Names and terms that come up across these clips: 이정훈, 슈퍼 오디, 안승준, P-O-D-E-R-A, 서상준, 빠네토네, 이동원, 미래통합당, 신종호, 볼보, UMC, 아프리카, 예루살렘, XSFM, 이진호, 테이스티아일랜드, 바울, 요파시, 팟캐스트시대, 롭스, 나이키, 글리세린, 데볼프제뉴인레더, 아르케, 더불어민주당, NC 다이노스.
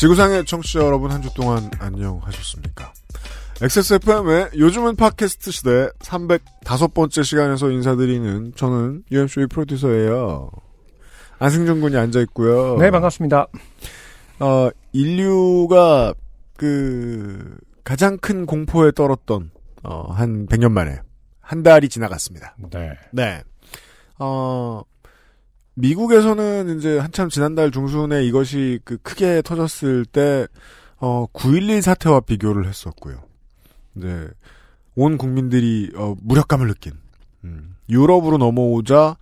지구상의 청취자 여러분, 한 주 동안 안녕하셨습니까? XSFM의 요즘은 팟캐스트 시대 305번째 시간에서 인사드리는 저는 UMC 프로듀서예요. 안승준 군이 앉아있고요. 네, 반갑습니다. 인류가 가장 큰 공포에 떨었던 한 100년 만에 한 달이 지나갔습니다. 네. 네. 미국에서는 이제 한참 지난달 중순에 이것이 크게 터졌을 때 9.11 사태와 비교를 했었고요. 이제 온 국민들이 무력감을 느낀. 유럽으로 넘어오자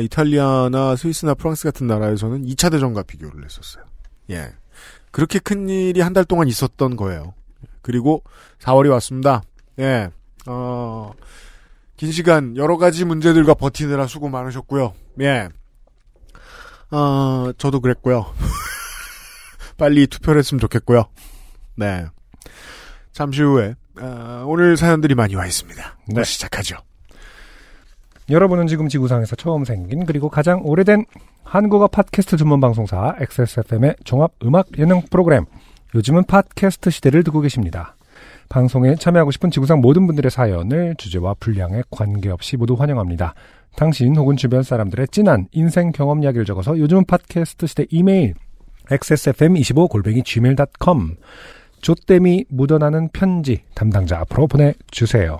이탈리아나 스위스나 프랑스 같은 나라에서는 2차 대전과 비교를 했었어요. 예, 그렇게 큰 일이 한 달 동안 있었던 거예요. 그리고 4월이 왔습니다. 예, 긴 시간 여러 가지 문제들과 버티느라 수고 많으셨고요. 예, 저도 그랬고요. 빨리 투표를 했으면 좋겠고요. 네, 잠시 후에 오늘 사연들이 많이 와 있습니다. 네. 시작하죠. 여러분은 지금 지구상에서 처음 생긴 그리고 가장 오래된 한국어 팟캐스트 전문 방송사 XSFM의 종합 음악 예능 프로그램 요즘은 팟캐스트 시대를 듣고 계십니다. 방송에 참여하고 싶은 지구상 모든 분들의 사연을 주제와 분량에 관계없이 모두 환영합니다. 당신 혹은 주변 사람들의 진한 인생 경험 이야기를 적어서 요즘은 팟캐스트 시대 이메일 xsfm25@gmail.com 조땜이 묻어나는 편지 담당자 앞으로 보내주세요.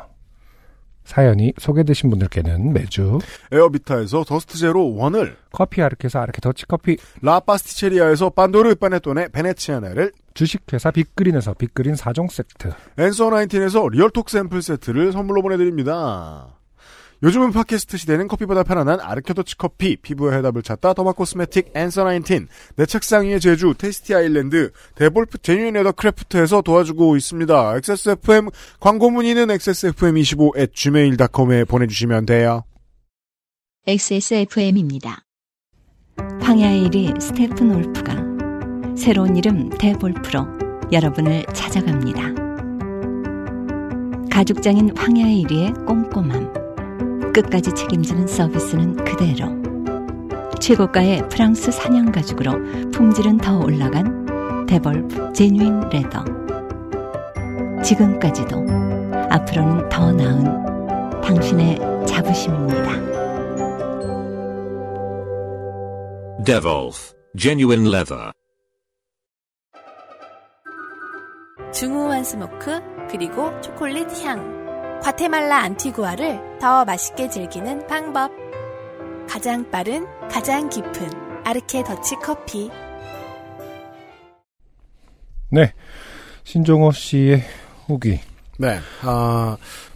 사연이 소개되신 분들께는 매주 에어비타에서 더스트 제로 1을 커피 아르케에서 아르케 더치커피 라파스티체리아에서 빤도르 빠네토네 베네치아나를 주식회사 빅그린에서 빅그린 4종 세트 앤서나인틴에서 리얼톡 샘플 세트를 선물로 보내드립니다. 요즘은 팟캐스트 시대는 커피보다 편안한 아르케 더치커피 피부의 해답을 찾다 더마코스메틱 앤서나인틴 내 책상 위의 제주 테이스티아일랜드 데볼프제뉴인레더 크래프트에서 도와주고 있습니다. XSFM 광고 문의는 xsfm25@gmail.com에 보내주시면 돼요. XSFM입니다. 황야의 1위 스테픈 올프가 새로운 이름 데볼프로 여러분을 찾아갑니다. 가죽장인 황야의 1위의 꼼꼼함 끝까지 책임지는 서비스는 그대로 최고가의 프랑스 사냥 가죽으로 품질은 더 올라간 데볼프 제뉴인 레더 지금까지도 앞으로는 더 나은 당신의 자부심입니다. 데볼프 제뉴인 레더 중후한 스모크 그리고 초콜릿 향 과테말라 안티구아를 더 맛있게 즐기는 방법 가장 빠른 가장 깊은 아르케 더치커피 네 신종호 씨의 후기 네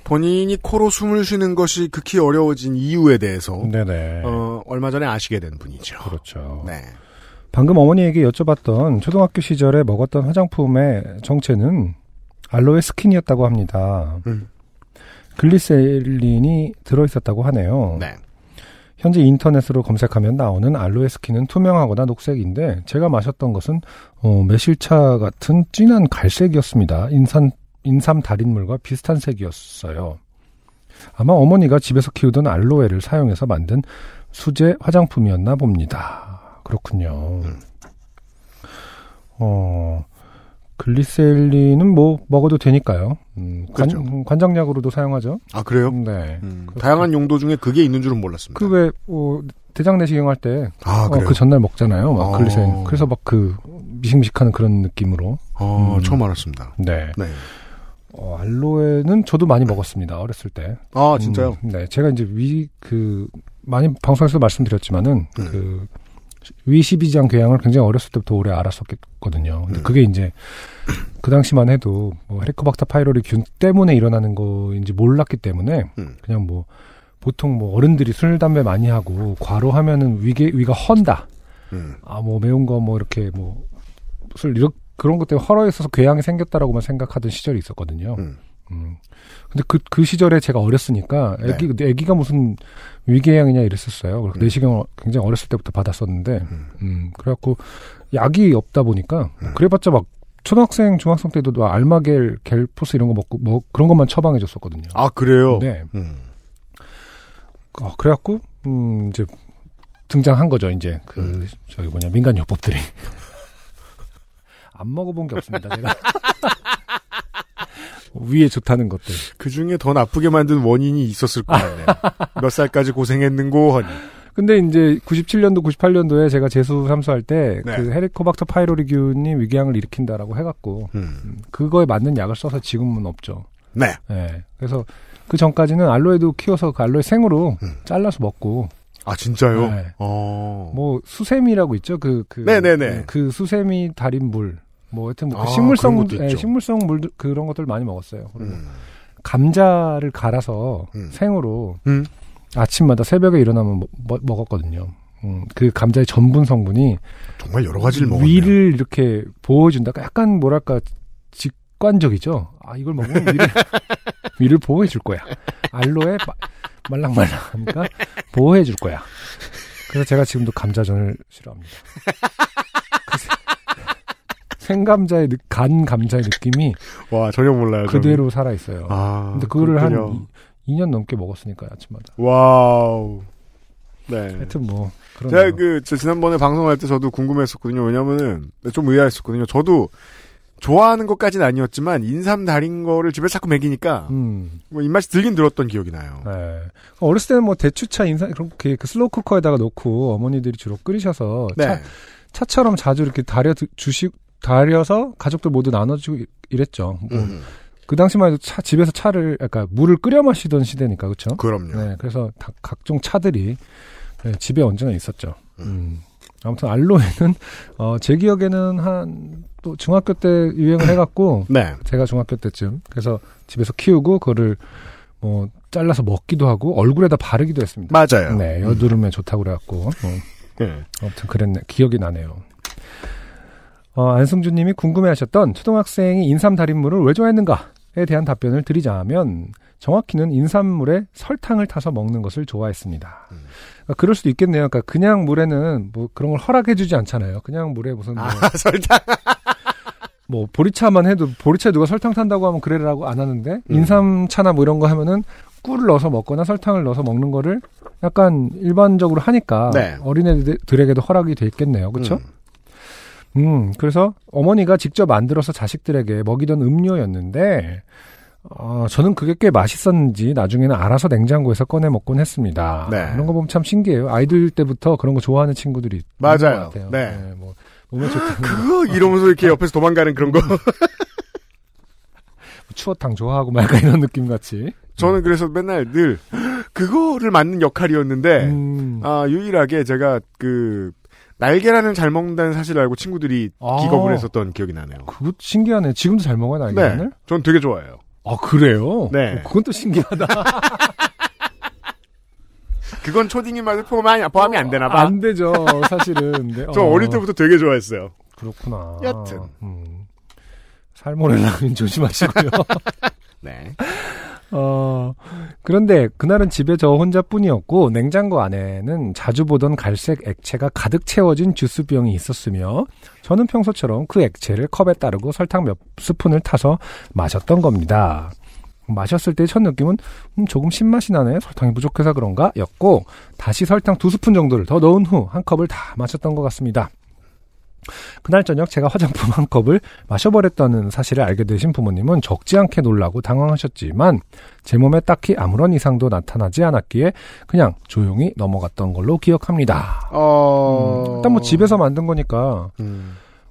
본인이 코로 숨을 쉬는 것이 극히 어려워진 이유에 대해서 네네 얼마 전에 아시게 된 분이죠. 그렇죠. 네 방금 어머니에게 여쭤봤던 초등학교 시절에 먹었던 화장품의 정체는 알로에 스킨이었다고 합니다. 글리세린이 들어있었다고 하네요. 네. 현재 인터넷으로 검색하면 나오는 알로에 스킨은 투명하거나 녹색인데 제가 마셨던 것은 매실차 같은 진한 갈색이었습니다. 인삼 달인물과 비슷한 색이었어요. 아마 어머니가 집에서 키우던 알로에를 사용해서 만든 수제 화장품이었나 봅니다. 그렇군요. 글리세린은 먹어도 되니까요. 그렇죠. 관장약으로도 사용하죠. 아, 그래요? 네. 다양한 용도 중에 그게 있는 줄은 몰랐습니다. 그 왜, 대장 내시경 할 때. 아, 그래요? 그 전날 먹잖아요. 막 글리세린. 그래서 막 미식미식하는 그런 느낌으로. 아, 처음 알았습니다. 네. 네. 알로에는 저도 많이 먹었습니다. 어렸을 때. 아, 진짜요? 네. 제가 이제 많이 방송에서 말씀드렸지만은, 위시비장 궤양을 굉장히 어렸을 때부터 오래 알았었거든요. 근데 그게 이제 그 당시만 해도 헤리코박터 파이로리균 때문에 일어나는 거인지 몰랐기 때문에 그냥 보통 어른들이 술 담배 많이 하고 과로하면은 위가 헌다. 매운 거 이렇게 술 그런 것 때문에 헐어에 있어서 괴양이 생겼다라고만 생각하던 시절이 있었거든요. 근데 그 시절에 제가 어렸으니까 애기가 무슨 위궤양이냐 이랬었어요. 내시경을 굉장히 어렸을 때부터 받았었는데 그래갖고 약이 없다 보니까 그래봤자 막 초등학생, 중학생 때도 알마겔, 겔포스 이런 거 먹고 뭐 그런 것만 처방해줬었거든요. 아 그래요? 네. 그래갖고 이제 등장한 거죠. 이제 저기 뭐냐 민간요법들이 안 먹어본 게 없습니다. 제가. 위에 좋다는 것들. 그 중에 더 나쁘게 만든 원인이 있었을 거예요. 몇 살까지 고생했는고 하니. 근데 이제 97년도, 98년도에 제가 재수 삼수할 때 그 헤리코박터 파이로리균이 위궤양을 일으킨다라고 해갖고 그거에 맞는 약을 써서 지금은 없죠. 네. 네. 그래서 그 전까지는 알로에도 키워서 그 알로에 생으로 잘라서 먹고. 아 진짜요? 네. 뭐 수세미라고 있죠. 네네네. 그 수세미 달인 물. 뭐 하여튼 뭐 그 식물성 물 그런 것들 많이 먹었어요. 그리고 감자를 갈아서 생으로 아침마다 새벽에 일어나면 먹었거든요. 그 감자의 전분 성분이 정말 여러 가지를 먹었네요. 위를 이렇게 보호해준다. 약간 뭐랄까 직관적이죠. 아 이걸 먹으면 위를 보호해줄 거야. 알로에 말랑말랑하니까 보호해줄 거야. 그래서 제가 지금도 감자전을 싫어합니다. 생감자의 간 감자의 느낌이 와 전혀 몰라요. 그대로 살아 있어요. 아, 근데 그거를 그렇군요. 한 2년 넘게 먹었으니까요, 아침마다. 와우. 네. 하여튼 뭐 그런. 제가 저 지난번에 방송할 때 저도 궁금했었거든요. 왜냐면은 좀 의아했었거든요. 저도 좋아하는 것까지는 아니었지만 인삼 달인 거를 집에 자꾸 먹이니까 뭐 입맛이 들긴 들었던 기억이 나요. 네. 어렸을 때는 뭐 대추차 인삼 그렇게 그 슬로우 쿠커에다가 넣고 어머니들이 주로 끓이셔서 차처럼 자주 이렇게 달여서 가족들 모두 나눠주고 이랬죠. 뭐 그 당시만 해도 집에서 차를, 그러니까 물을 끓여 마시던 시대니까, 그렇죠? 그럼요. 네, 그래서 각종 차들이 집에 언제나 있었죠. 아무튼 알로에는 제 기억에는 또 중학교 때 유행을 해갖고 제가 중학교 때쯤 그래서 집에서 키우고 그거를 뭐 잘라서 먹기도 하고 얼굴에다 바르기도 했습니다. 맞아요. 네, 여드름에 좋다고 그래갖고 아무튼 그랬네. 기억이 나네요. 안승준 님이 궁금해하셨던 초등학생이 인삼 달인물을 왜 좋아했는가에 대한 답변을 드리자면 정확히는 인삼물에 설탕을 타서 먹는 것을 좋아했습니다. 그러니까 그럴 수도 있겠네요. 그러니까 그냥 물에는 뭐 그런 걸 허락해주지 않잖아요. 그냥 물에 무슨 설탕 뭐 보리차만 해도 보리차에 누가 설탕 탄다고 하면 그래라고 안 하는데 인삼차나 뭐 이런 거 하면은 꿀을 넣어서 먹거나 설탕을 넣어서 먹는 거를 약간 일반적으로 하니까 어린애들에게도 허락이 돼 있겠네요. 그렇죠? 그래서 어머니가 직접 만들어서 자식들에게 먹이던 음료였는데, 저는 그게 꽤 맛있었는지 나중에는 알아서 냉장고에서 꺼내 먹곤 했습니다. 네. 이런 거 보면 참 신기해요. 아이들 때부터 그런 거 좋아하는 친구들이. 맞아요. 것 같아요. 네. 네 뭐, 몸에 좋다. 그거 이러면서 이렇게 옆에서 도망가는 그런 거. 추어탕 좋아하고 막 이런 느낌 같이. 저는 그래서 맨날 늘 그거를 맡는 역할이었는데, 유일하게 제가 날계란을 잘 먹는다는 사실을 알고 친구들이 기겁을 했었던 기억이 나네요. 그거 신기하네. 지금도 잘 먹어요, 날계란을? 네. 전 되게 좋아해요. 아, 그래요? 네. 그건 또 신기하다. 그건 초딩인 맛을 포함이 안 되나 봐. 안 되죠, 사실은. 네. 저 어릴 때부터 되게 좋아했어요. 그렇구나. 여튼. 살모넬라는 조심하시고요. 네. 그런데 그날은 집에 저 혼자뿐이었고 냉장고 안에는 자주 보던 갈색 액체가 가득 채워진 주스병이 있었으며 저는 평소처럼 그 액체를 컵에 따르고 설탕 몇 스푼을 타서 마셨던 겁니다. 마셨을 때의 첫 느낌은 조금 신맛이 나네, 설탕이 부족해서 그런가? 였고 다시 설탕 2스푼 정도를 더 넣은 후 한 컵을 다 마셨던 것 같습니다. 그날 저녁 제가 화장품 한 컵을 마셔버렸다는 사실을 알게 되신 부모님은 적지 않게 놀라고 당황하셨지만 제 몸에 딱히 아무런 이상도 나타나지 않았기에 그냥 조용히 넘어갔던 걸로 기억합니다. 일단 뭐 집에서 만든 거니까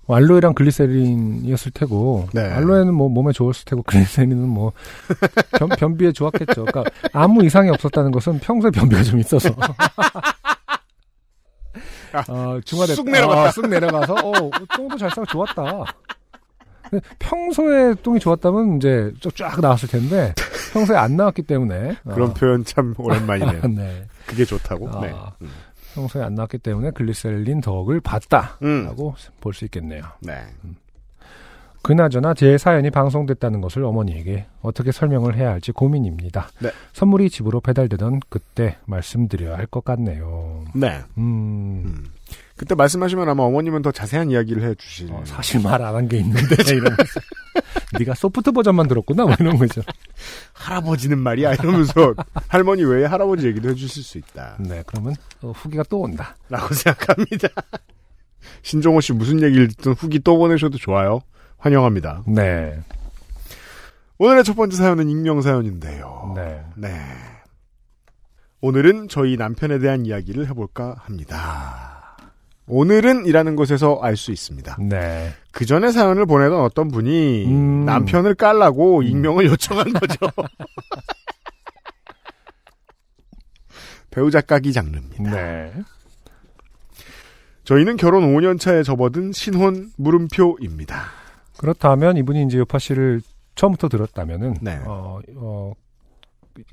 알로에랑 글리세린이었을 테고 알로에는 뭐 몸에 좋았을 테고 글리세린은 뭐 변비에 좋았겠죠. 그러니까 아무 이상이 없었다는 것은 평소에 변비가 좀 있어서 중화됐다. 쑥 내려가서, 똥도 잘 싸고 좋았다. 평소에 똥이 좋았다면 이제 쫙 나왔을 텐데, 평소에 안 나왔기 때문에. 그런 표현 참 오랜만이네요. 네. 그게 좋다고? 네. 평소에 안 나왔기 때문에 글리세린 덕을 봤다. 라고 볼 수 있겠네요. 네. 그나저나 제 사연이 방송됐다는 것을 어머니에게 어떻게 설명을 해야 할지 고민입니다. 네. 선물이 집으로 배달되던 그때 말씀드려야 할 것 같네요. 네. 그때 말씀하시면 아마 어머님은 더 자세한 이야기를 해주시네요. 사실 말 안 한 게 있는데 이러면서 네가 소프트 버전만 들었구나 뭐 이런 거죠. 할아버지는 말이야 이러면서 할머니 외에 할아버지 얘기도 해주실 수 있다. 네, 그러면 후기가 또 온다 라고 생각합니다. 신종호 씨 무슨 얘기를 듣든 후기 또 보내셔도 좋아요. 환영합니다. 네. 오늘의 첫 번째 사연은 익명 사연인데요. 네. 네. 오늘은 저희 남편에 대한 이야기를 해볼까 합니다. 오늘은이라는 것에서 알 수 있습니다. 네. 그 전에 사연을 보내던 어떤 분이 남편을 깔라고 익명을 요청한 거죠. 배우자 까기 장르입니다. 네. 저희는 결혼 5년 차에 접어든 신혼 물음표입니다. 그렇다면 이분이 이제 요파 씨를 처음부터 들었다면은 네.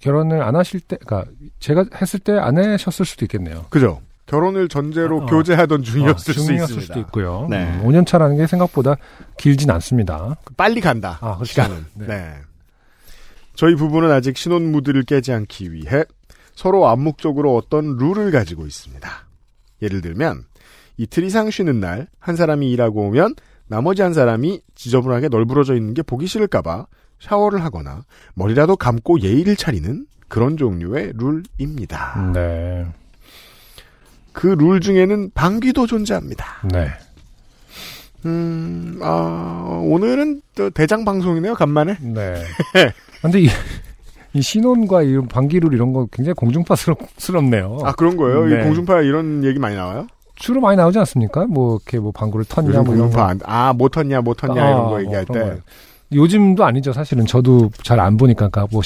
결혼을 안 하실 때, 그러니까 제가 했을 때 안 하셨을 수도 있겠네요. 그죠. 결혼을 전제로 교제하던 중이었을 수 있습니다. 중이었을 수도 있고요. 네. 5년 차라는 게 생각보다 길진 않습니다. 빨리 간다. 아, 그렇죠. 시간은. 네. 네. 저희 부부는 아직 신혼 무드를 깨지 않기 위해 서로 암묵적으로 어떤 룰을 가지고 있습니다. 예를 들면 이틀 이상 쉬는 날 한 사람이 일하고 오면 나머지 한 사람이 지저분하게 널브러져 있는 게 보기 싫을까봐 샤워를 하거나 머리라도 감고 예의를 차리는 그런 종류의 룰입니다. 네. 그 룰 중에는 방귀도 존재합니다. 네. 오늘은 또 대장 방송이네요. 간만에. 네. 근데 이 신혼과 이 방귀 룰 이런 거 굉장히 공중파스럽네요. 아, 그런 거예요? 네. 공중파 이런 얘기 많이 나와요? 주로 많이 나오지 않습니까? 뭐 이렇게 뭐 방구를 텄냐 뭐 이런 거. 아, 못 텄냐 못 텄냐 이런 거 얘기할 때. 거예요. 요즘도 아니죠, 사실은. 저도 잘 안 보니까. 그러니까 뭐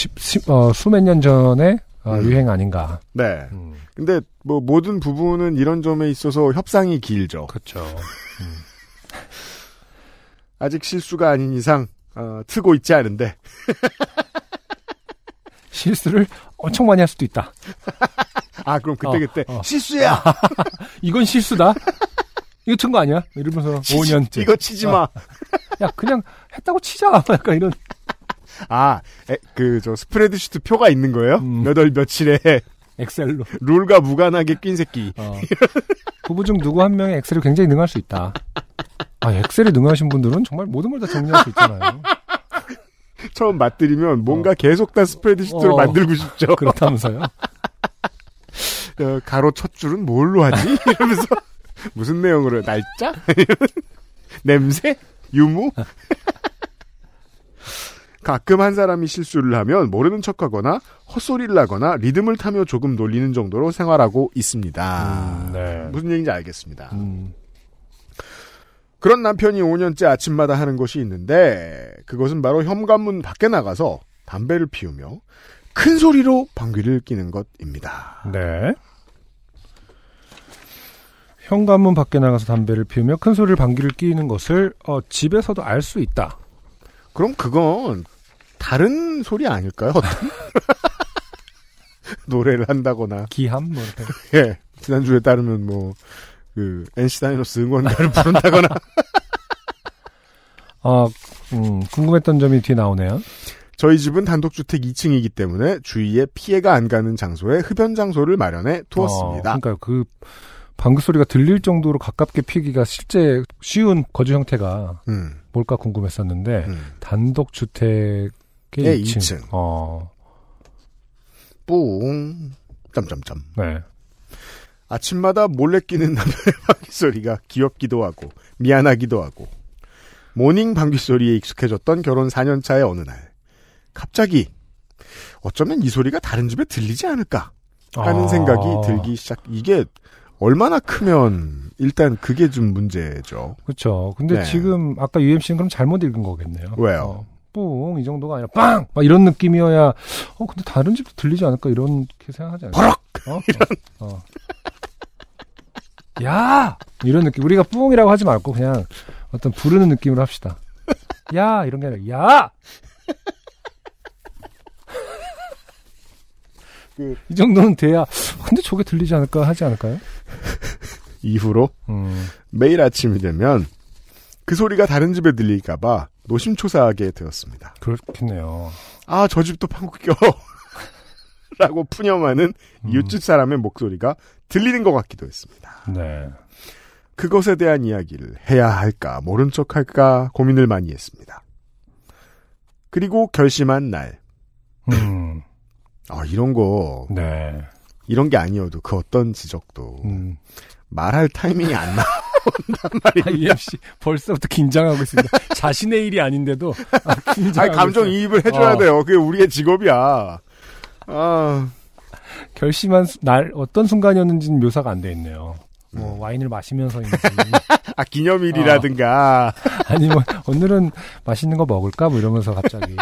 수몇 년 전에 유행 아닌가. 네. 근데 뭐 모든 부부는 이런 점에 있어서 협상이 길죠. 그렇죠. 아직 실수가 아닌 이상 트고 있지 않은데. 실수를 엄청 많이 할 수도 있다. 아, 그럼 그때 실수야. 이건 실수다. 이거 튼 거 아니야? 이러면서 5년째. 이거 치지 마. 야, 그냥 했다고 치자. 약간 이런. 아, 저 스프레드시트 표가 있는 거예요? 몇 월 며칠에. 엑셀로. 룰과 무관하게 낀 새끼. 부부 중 누구 한 명이 엑셀을 굉장히 능할 수 있다. 아, 엑셀에 능하신 분들은 정말 모든 걸 다 정리할 수 있잖아요. 처음 맞들이면 뭔가 계속 다 스프레드시트로 만들고 싶죠. 그렇다면서요? 가로 첫 줄은 뭘로 하지? 이러면서 무슨 내용으로 날짜? 냄새? 유무? 가끔 한 사람이 실수를 하면 모르는 척하거나 헛소리를 하거나 리듬을 타며 조금 놀리는 정도로 생활하고 있습니다. 네. 무슨 얘기인지 알겠습니다. 그런 남편이 5년째 아침마다 하는 것이 있는데 그것은 바로 현관문 밖에 나가서 담배를 피우며 큰 소리로 방귀를 뀌는 것입니다. 네. 현관문 밖에 나가서 담배를 피우며 큰 소리로 방귀를 뀌는 것을 집에서도 알 수 있다. 그럼 그건 다른 소리 아닐까요? 노래를 한다거나 기함 뭐. 예. 지난주에 따르면 뭐 NC 다이노스 응원가를 부른다거나. 궁금했던 점이 뒤에 나오네요. 저희 집은 단독주택 2층이기 때문에 주위에 피해가 안 가는 장소에 흡연 장소를 마련해 두었습니다. 그러니까 그 방귀 소리가 들릴 정도로 가깝게 피기가 실제 쉬운 거주 형태가 뭘까 궁금했었는데 단독주택의 2층. 뿡 점점점. 네. 아침마다 몰래 끼는 남편의 방귀 소리가 귀엽기도 하고 미안하기도 하고 모닝 방귀 소리에 익숙해졌던 결혼 4년 차의 어느 날. 갑자기 어쩌면 이 소리가 다른 집에 들리지 않을까 하는 생각이 들기 이게 얼마나 크면 일단 그게 좀 문제죠. 그렇죠. 근데 네. 지금 아까 UMC는 그럼 잘못 읽은 거겠네요. 왜요? 뿡 이 정도가 아니라 빵! 막 이런 느낌이어야 근데 다른 집도 들리지 않을까 이렇게 생각하지 않을까? 버럭! 야! 이런 느낌. 우리가 뿡이라고 하지 말고 그냥 어떤 부르는 느낌으로 합시다. 야! 이런 게 아니라 야! 이 정도는 돼야 근데 저게 들리지 않을까 하지 않을까요? 이후로 매일 아침이 되면 그 소리가 다른 집에 들릴까봐 노심초사하게 되었습니다. 그렇겠네요. 아, 저 집도 판국겨 라고 푸념하는 이웃집 사람의 목소리가 들리는 것 같기도 했습니다. 네. 그것에 대한 이야기를 해야 할까 모른 척 할까 고민을 많이 했습니다. 그리고 결심한 날. 아, 이런 거. 네. 이런 게 아니어도 그 어떤 지적도 말할 타이밍이 안 나온단 말입니다. UMC 벌써부터 긴장하고 있습니다. 자신의 일이 아닌데도 긴장하고 감정이입을 해줘야 돼요. 그게 우리의 직업이야. 아, 결심한 날 어떤 순간이었는지는 묘사가 안 돼 있네요. 뭐 와인을 마시면서인지 아, 기념일이라든가 아니 뭐 오늘은 맛있는 거 먹을까 뭐 이러면서 갑자기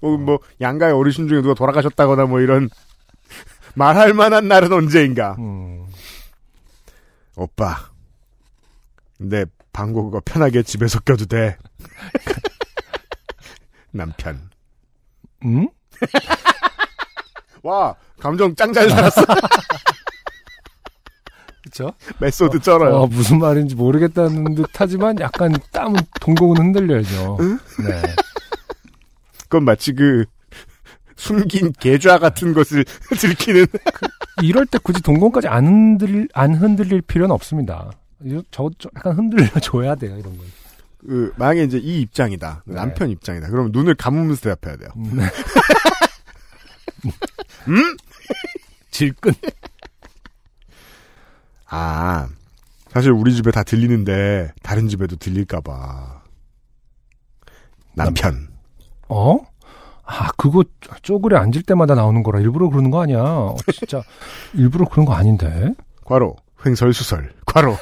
뭐 양가의 어르신 중에 누가 돌아가셨다거나 뭐 이런 말할 만한 날은 언제인가. 오빠, 내 방구 그거 편하게 집에서 껴도 돼. 남편. 응? 와, 감정 짱 잘 살았어. 그쵸? 메소드 쩔어요. 무슨 말인지 모르겠다는 듯 하지만 약간 땀, 동공은 흔들려야죠. 응? 네. 그건 마치 그, 숨긴 계좌 같은 것을 들키는. 이럴 때 굳이 동공까지 안 흔들릴 필요는 없습니다. 저 약간 흔들려줘야 돼요, 이런 건. 그, 만약에 이제 이 입장이다. 네. 남편 입장이다. 그러면 눈을 감으면서 대답해야 돼요. 질끈. 아, 사실 우리 집에 다 들리는데 다른 집에도 들릴까봐. 남편. 그거 쪼그려 앉을 때마다 나오는 거라 일부러 그러는 거 아니야. 진짜 일부러 그런 거 아닌데. 괄호 횡설수설 괄호.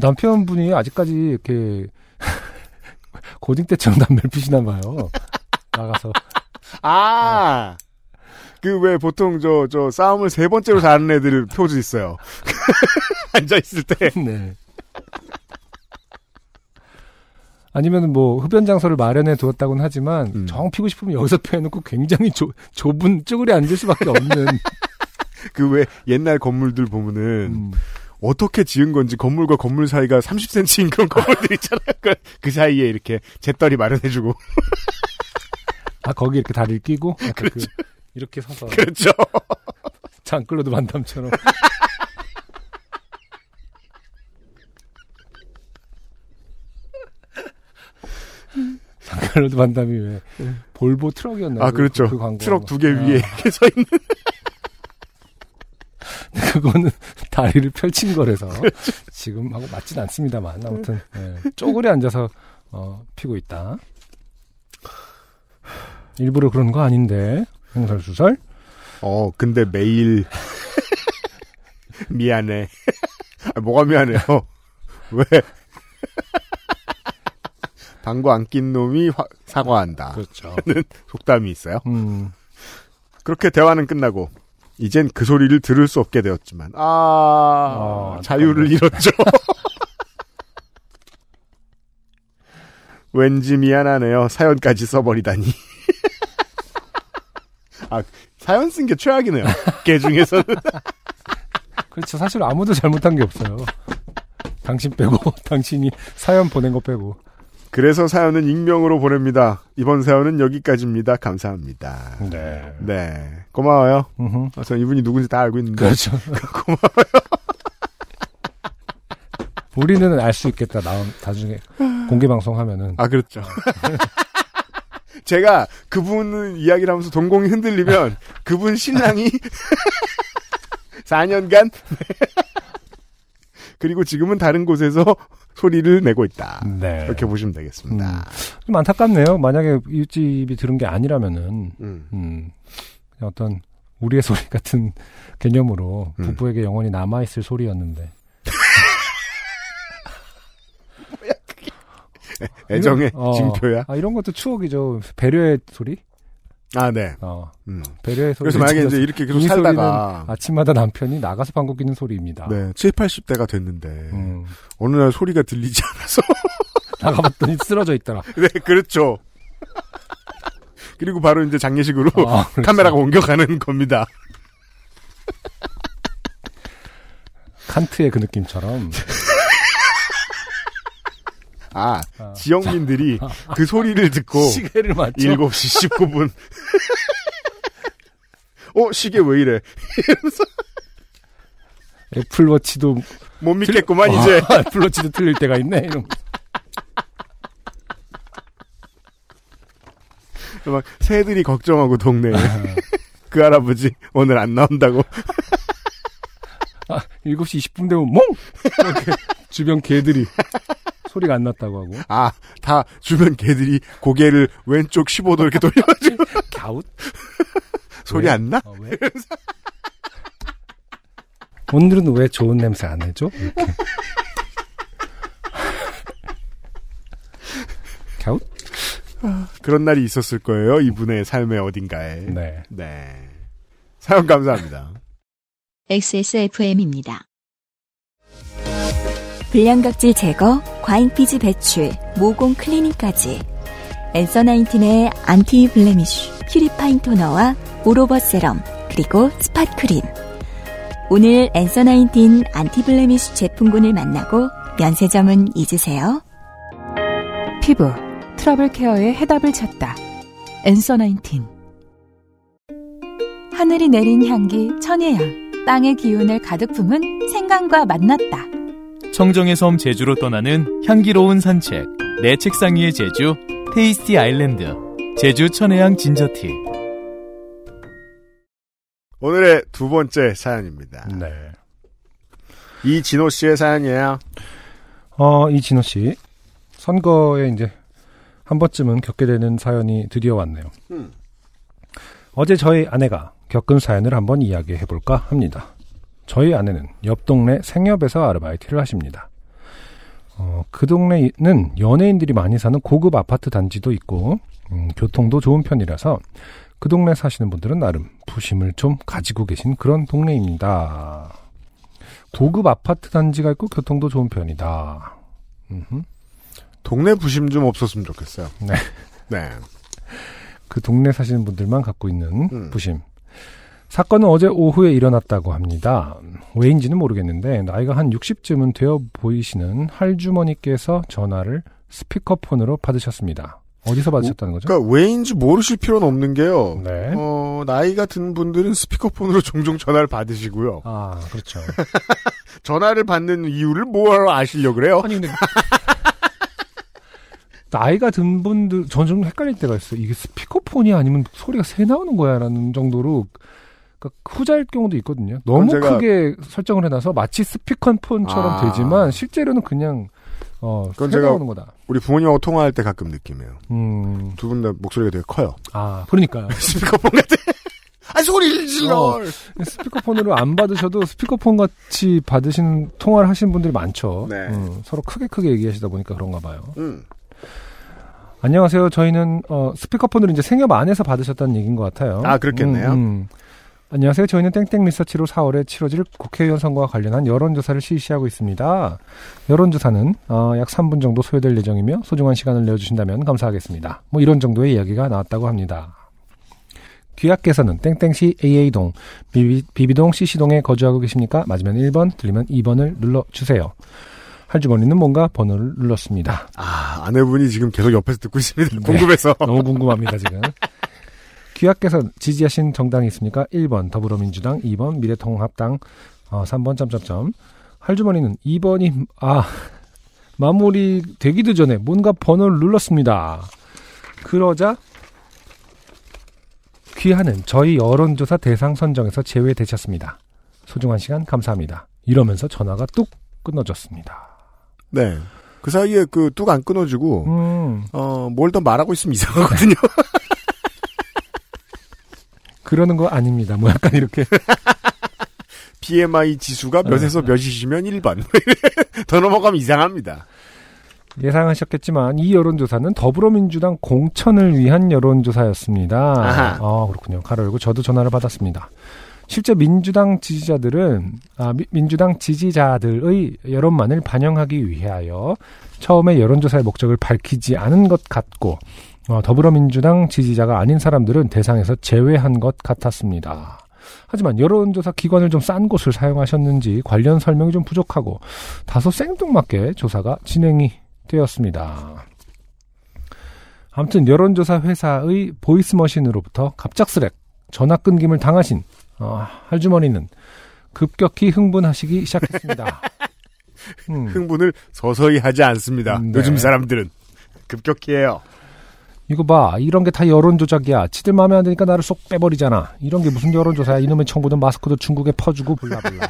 남편분이 아직까지 이렇게 고딩 때처럼 담배를 피시나 봐요. 나가서. 아, 그 왜 보통 저 싸움을 세 번째로 사는 애들 표지 있어요. 앉아 있을 때. 네. 아니면 뭐 흡연 장소를 마련해 두었다고는 하지만 정 피고 싶으면 여기서 펴놓고 굉장히 좁은 쪼그려 앉을 수밖에 없는. 그 왜 옛날 건물들 보면은 어떻게 지은 건지 건물과 건물 사이가 30cm인 그런 건물들 있잖아요. 그 사이에 이렇게 재떨이 마련해주고. 거기 이렇게 다리를 끼고? 그렇죠. 이렇게 서서. 그렇죠. 장클로드 반담처럼. 장클로드 반담이 왜, 볼보 트럭이었나요? 아, 그렇죠. 그 트럭 두 개 위에 이렇게 서 있는. 그거는 다리를 펼친 거라서. 그렇죠. 지금하고 맞진 않습니다만. 아무튼, 쪼그려 앉아서, 피고 있다. 일부러 그런 거 아닌데. 횡설수설? 근데 매일. 미안해. 아, 뭐가 미안해요? 왜? 방구 안 낀 놈이 사과한다. 그렇죠. 속담이 있어요. 그렇게 대화는 끝나고, 이젠 그 소리를 들을 수 없게 되었지만, 자유를 잃었죠. 왠지 미안하네요. 사연까지 써버리다니. 사연 쓴 게 최악이네요. 걔 중에서는. 그렇죠. 사실 아무도 잘못한 게 없어요. 당신 빼고, 당신이 사연 보낸 거 빼고. 그래서 사연은 익명으로 보냅니다. 이번 사연은 여기까지입니다. 감사합니다. 네. 네. 고마워요. 전 이분이 누군지 다 알고 있는데. 그렇죠. 고마워요. 우리는 알 수 있겠다. 나중에 공개방송 하면은. 아, 그렇죠. 제가 그분 이야기를 하면서 동공이 흔들리면 그분 신랑이 4년간 그리고 지금은 다른 곳에서 소리를 내고 있다. 네. 이렇게 보시면 되겠습니다. 좀 안타깝네요. 만약에 이웃집이 들은 게 아니라면은 어떤 우리의 소리 같은 개념으로 부부에게 영원히 남아있을 소리였는데. 애정의 징표야. 이런 것도 추억이죠. 배려의 소리? 아, 네. 배려의 소리. 그래서 만약에 이제 이렇게 계속 살다가. 아침마다 남편이 나가서 방귀 뀌는 소리입니다. 네. 70, 80대가 됐는데. 어느 날 소리가 들리지 않아서. 나가봤더니 쓰러져 있더라. 네, 그렇죠. 그리고 바로 이제 장례식으로 그렇죠. 카메라가 옮겨가는 겁니다. 칸트의 그 느낌처럼. 지역민들이 그 소리를 듣고 시계를 맞춰 7시 19분 시계 왜 이래 이러면서 애플워치도 못 믿겠구만 이제 애플워치도 틀릴 때가 있네 이런. 막 새들이 걱정하고 동네에 그 할아버지 오늘 안 나온다고 7시 20분 되면 멍! 이렇게 주변 개들이 소리가 안 났다고 하고 다 주변 개들이 고개를 왼쪽 15도 이렇게 돌려가지고 갸웃? 소리 왜? 안 나? 왜? 오늘은 왜 좋은 냄새 안 해줘? 이렇게 갸웃? 그런 날이 있었을 거예요. 이분의 삶의 어딘가에. 네. 사연 감사합니다. XSFM입니다. 불량각질 제거, 과잉피지 배출, 모공 클리닝까지 앤서나인틴의 안티 블레미쉬, 퓨리파인 토너와 오로버 세럼, 그리고 스팟크림. 오늘 앤서나인틴 안티 블레미쉬 제품군을 만나고 면세점은 잊으세요. 피부 트러블 케어의 해답을 찾다. 앤서나인틴. 하늘이 내린 향기 천혜향. 땅의 기운을 가득 품은 생강과 만났다. 청정의 섬 제주로 떠나는 향기로운 산책. 내 책상 위의 제주, 테이스티아일랜드. 제주 천혜향 진저티. 오늘의 두 번째 사연입니다. 네. 이진호 씨의 사연이에요. 이진호 씨. 선거에 이제 한 번쯤은 겪게 되는 사연이 드디어 왔네요. 어제 저희 아내가 겪은 사연을 한번 이야기해볼까 합니다. 저희 아내는 옆 동네 생협에서 아르바이트를 하십니다. 그 동네는 연예인들이 많이 사는 고급 아파트 단지도 있고 교통도 좋은 편이라서 그 동네 사시는 분들은 나름 부심을 좀 가지고 계신 그런 동네입니다. 고급 아파트 단지가 있고 교통도 좋은 편이다. 동네 부심 좀 없었으면 좋겠어요. 네. 네. 그 동네 사시는 분들만 갖고 있는 부심. 사건은 어제 오후에 일어났다고 합니다. 왜인지는 모르겠는데 나이가 한 60쯤은 되어 보이시는 할주머니께서 전화를 스피커폰으로 받으셨습니다. 어디서 받으셨다는 거죠? 그러니까 왜인지 모르실 필요는 없는 게요. 네. 나이가 든 분들은 스피커폰으로 종종 전화를 받으시고요. 아, 그렇죠. 전화를 받는 이유를 뭐하러 아시려고 그래요? 아니 근데... 나이가 든 분들, 전 좀 헷갈릴 때가 있어요. 이게 스피커폰이 아니면 소리가 새 나오는 거야 라는 정도로 그러니까 후자일 경우도 있거든요. 너무 크게 설정을 해놔서 마치 스피커폰처럼 되지만 실제로는 그냥 그건 새 나오는 거다. 우리 부모님하고 통화할 때 가끔 느낌이에요. 두 분 다 목소리가 되게 커요. 아, 그러니까요. 스피커폰 같아. 아, 소리 질러. 스피커폰으로 안 받으셔도 스피커폰 같이 받으신 통화를 하시는 분들이 많죠. 네. 서로 크게 얘기하시다 보니까 그런가 봐요. 안녕하세요. 저희는 스피커폰으로 이제 생협 안에서 받으셨다는 얘기인 것 같아요. 아, 그렇겠네요. 안녕하세요. 저희는 땡땡 리서치로 4월에 치러질 국회의원 선거와 관련한 여론조사를 실시하고 있습니다. 여론조사는 약 3분 정도 소요될 예정이며 소중한 시간을 내어주신다면 감사하겠습니다. 뭐 이런 정도의 이야기가 나왔다고 합니다. 귀하께서는 땡땡시 AA동, 비비동 CC동에 거주하고 계십니까? 맞으면 1번, 들리면 2번을 눌러주세요. 할주머니는 뭔가 번호를 눌렀습니다. 아, 아내분이 지금 계속 옆에서 듣고 있습니다. 궁금해서. 네, 너무 궁금합니다, 지금. 귀하께서 지지하신 정당이 있습니까? 1번 더불어민주당, 2번 미래통합당, 3번 .. 할주머니는 2번이 마무리 되기도 전에 뭔가 번호를 눌렀습니다. 그러자 귀하는 저희 여론조사 대상 선정에서 제외되셨습니다. 소중한 시간 감사합니다. 이러면서 전화가 뚝 끊어졌습니다. 네. 그 사이에 그 뚝 안 끊어지고 뭘 더 말하고 있으면 이상하거든요. 그러는 거 아닙니다. 뭐 약간 이렇게 BMI 지수가 몇에서 몇이시면 1번. 더 넘어가면 이상합니다. 예상하셨겠지만 이 여론조사는 더불어민주당 공천을 위한 여론조사였습니다. 아하. 아, 그렇군요. 가로 열고 저도 전화를 받았습니다. 실제 민주당 지지자들은 민주당 지지자들의 여론만을 반영하기 위하여 처음에 여론조사의 목적을 밝히지 않은 것 같고 더불어민주당 지지자가 아닌 사람들은 대상에서 제외한 것 같았습니다. 하지만 여론조사 기관을 좀 싼 곳을 사용하셨는지 관련 설명이 좀 부족하고 다소 생뚱맞게 조사가 진행이 되었습니다. 아무튼 여론조사 회사의 보이스머신으로부터 갑작스레 전화 끊김을 당하신 할주머니는 급격히 흥분하시기 시작했습니다. 흥분을 서서히 하지 않습니다. 네. 요즘 사람들은 급격히 해요. 이거 봐, 이런 게 다 여론조작이야. 지들 마음에 안 드니까 나를 쏙 빼버리잖아. 이런 게 무슨 여론조사야. 이놈의 청구도 마스크도 중국에 퍼주고 블라블라.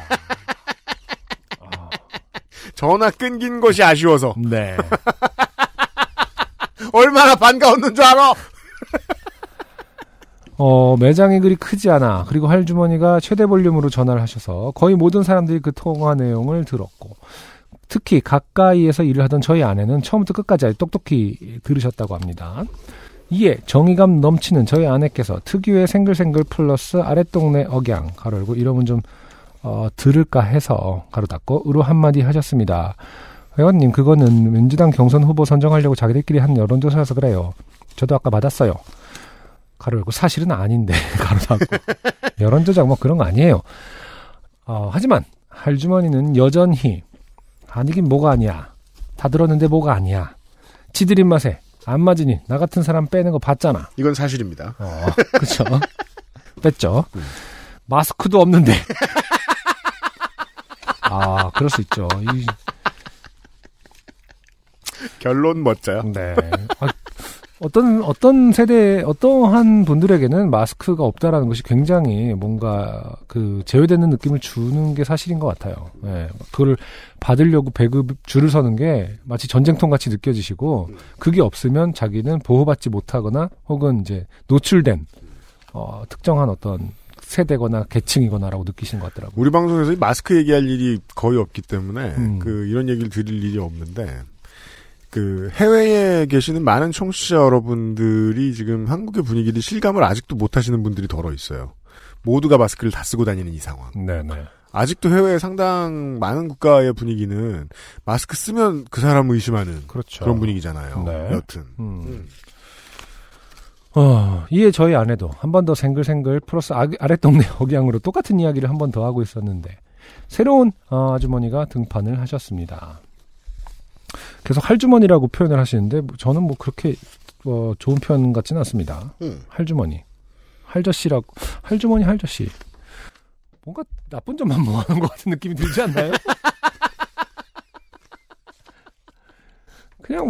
전화 끊긴 것이 아쉬워서. 네. 얼마나 반가웠는 줄 알아? 매장이 그리 크지 않아. 그리고 할주머니가 최대 볼륨으로 전화를 하셔서 거의 모든 사람들이 그 통화 내용을 들었고, 특히 가까이에서 일을 하던 저희 아내는 처음부터 끝까지 똑똑히 들으셨다고 합니다. 이에 정의감 넘치는 저희 아내께서 특유의 생글생글 플러스 아랫동네 억양, 가로 열고 이러면 좀 들을까 해서 가로 닫고 으로 한마디 하셨습니다. 회원님, 그거는 민주당 경선 후보 선정하려고 자기들끼리 한 여론조사여서 그래요. 저도 아까 받았어요. 가로 열고 사실은 아닌데 가로 닫고. 여론조작 뭐 그런 거 아니에요. 하지만 할주머니는 여전히 아니긴 뭐가 아니야. 다 들었는데 뭐가 아니야. 지들 입맛에 안 맞으니 나 같은 사람 빼는 거 봤잖아. 이건 사실입니다. 그렇죠. 뺐죠. 마스크도 없는데. 아, 그럴 수 있죠. 결론 멋져요. 네. 어떤 세대, 어떠한 분들에게는 마스크가 없다라는 것이 굉장히 뭔가 그 제외되는 느낌을 주는 게 사실인 것 같아요. 네. 그걸 받으려고 배급 줄을 서는 게 마치 전쟁통 같이 느껴지시고, 그게 없으면 자기는 보호받지 못하거나 혹은 이제 노출된, 특정한 어떤 세대거나 계층이거나라고 느끼신 것 같더라고요. 우리 방송에서 마스크 얘기할 일이 거의 없기 때문에 이런 얘기를 드릴 일이 없는데, 해외에 계시는 많은 청취자 여러분들이 지금 한국의 분위기를 실감을 아직도 못하시는 분들이 덜어 있어요. 모두가 마스크를 다 쓰고 다니는 이 상황. 네네. 아직도 해외의 상당 많은 국가의 분위기는 마스크 쓰면 그 사람을 의심하는, 그렇죠, 그런 분위기잖아요. 네. 여튼. 이에 저희 아내도 한 번 더 생글생글 플러스 아랫동네 억양으로 똑같은 이야기를 한 번 더 하고 있었는데 새로운 아주머니가 등판을 하셨습니다. 계속 할주머니라고 표현을 하시는데 저는 뭐 그렇게 좋은 표현 같지는 않습니다. 할주머니, 할저씨라고, 할주머니, 할저씨, 뭔가 나쁜 점만 모아놓은 것 같은 느낌이 들지 않나요? 그냥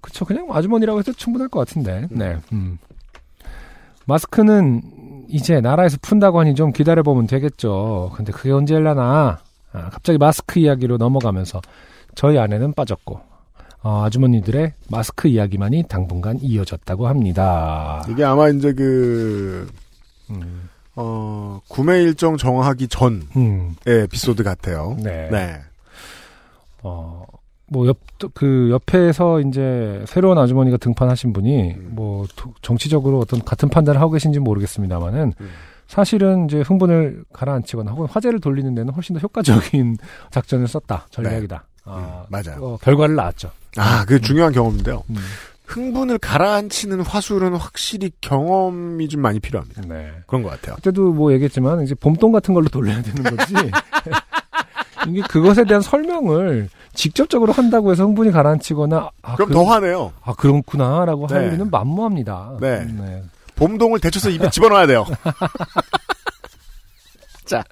그쵸, 그냥 아주머니라고 해도 충분할 것 같은데. 네. 마스크는 이제 나라에서 푼다고 하니 좀 기다려보면 되겠죠. 근데 그게 언제 일라나. 갑자기 마스크 이야기로 넘어가면서 저희 아내는 빠졌고 아주머니들의 마스크 이야기만이 당분간 이어졌다고 합니다. 이게 아마 이제 구매 일정 정하기 전의 에피소드 같아요. 네. 네. 옆에서 이제 새로운 아주머니가 등판하신 분이 정치적으로 어떤 같은 판단을 하고 계신지 모르겠습니다만은. 사실은 이제 흥분을 가라앉히거나 혹은 화제를 돌리는 데는 훨씬 더 효과적인 작전을 썼다. 전략이다. 네. 맞아요. 결과를 낳았죠. 그게 중요한 경험인데요. 흥분을 가라앉히는 화술은 확실히 경험이 좀 많이 필요합니다. 네. 그런 것 같아요. 그때도 얘기했지만 이제 봄동 같은 걸로 돌려야 되는 거지. 이게 그것에 대한 설명을 직접적으로 한다고 해서 흥분이 가라앉히거나 그럼 더 화내요. 그렇구나라고 할 일은, 네, 만무합니다. 네. 네. 봄동을 데쳐서 입에 집어넣어야 돼요. 자,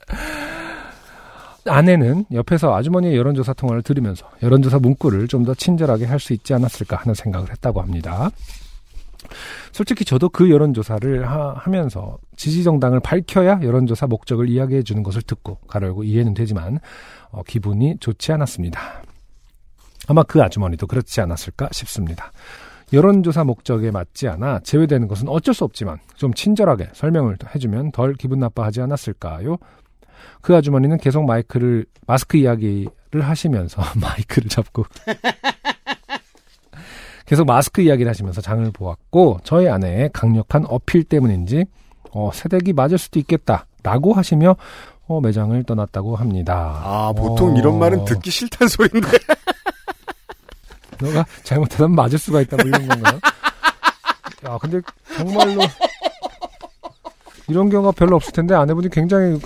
아내는 옆에서 아주머니의 여론조사 통화를 들으면서 여론조사 문구를 좀 더 친절하게 할 수 있지 않았을까 하는 생각을 했다고 합니다. 솔직히 저도 그 여론조사를 하면서 지지정당을 밝혀야 여론조사 목적을 이야기해 주는 것을 듣고, 가로 열고 이해는 되지만 기분이 좋지 않았습니다. 아마 그 아주머니도 그렇지 않았을까 싶습니다. 여론조사 목적에 맞지 않아 제외되는 것은 어쩔 수 없지만 좀 친절하게 설명을 해주면 덜 기분 나빠하지 않았을까요? 그 아주머니는 계속 마스크 이야기를 하시면서 마이크를 잡고 계속 마스크 이야기를 하시면서 장을 보았고, 저희 아내의 강력한 어필 때문인지 세댁이 맞을 수도 있겠다라고 하시며 매장을 떠났다고 합니다. 보통 이런 말은 듣기 싫단 소린데. 너가 잘못하면 맞을 수가 있다, 뭐 이런 건가요? 야, 근데 정말로 이런 경우가 별로 없을 텐데 아내분이 굉장히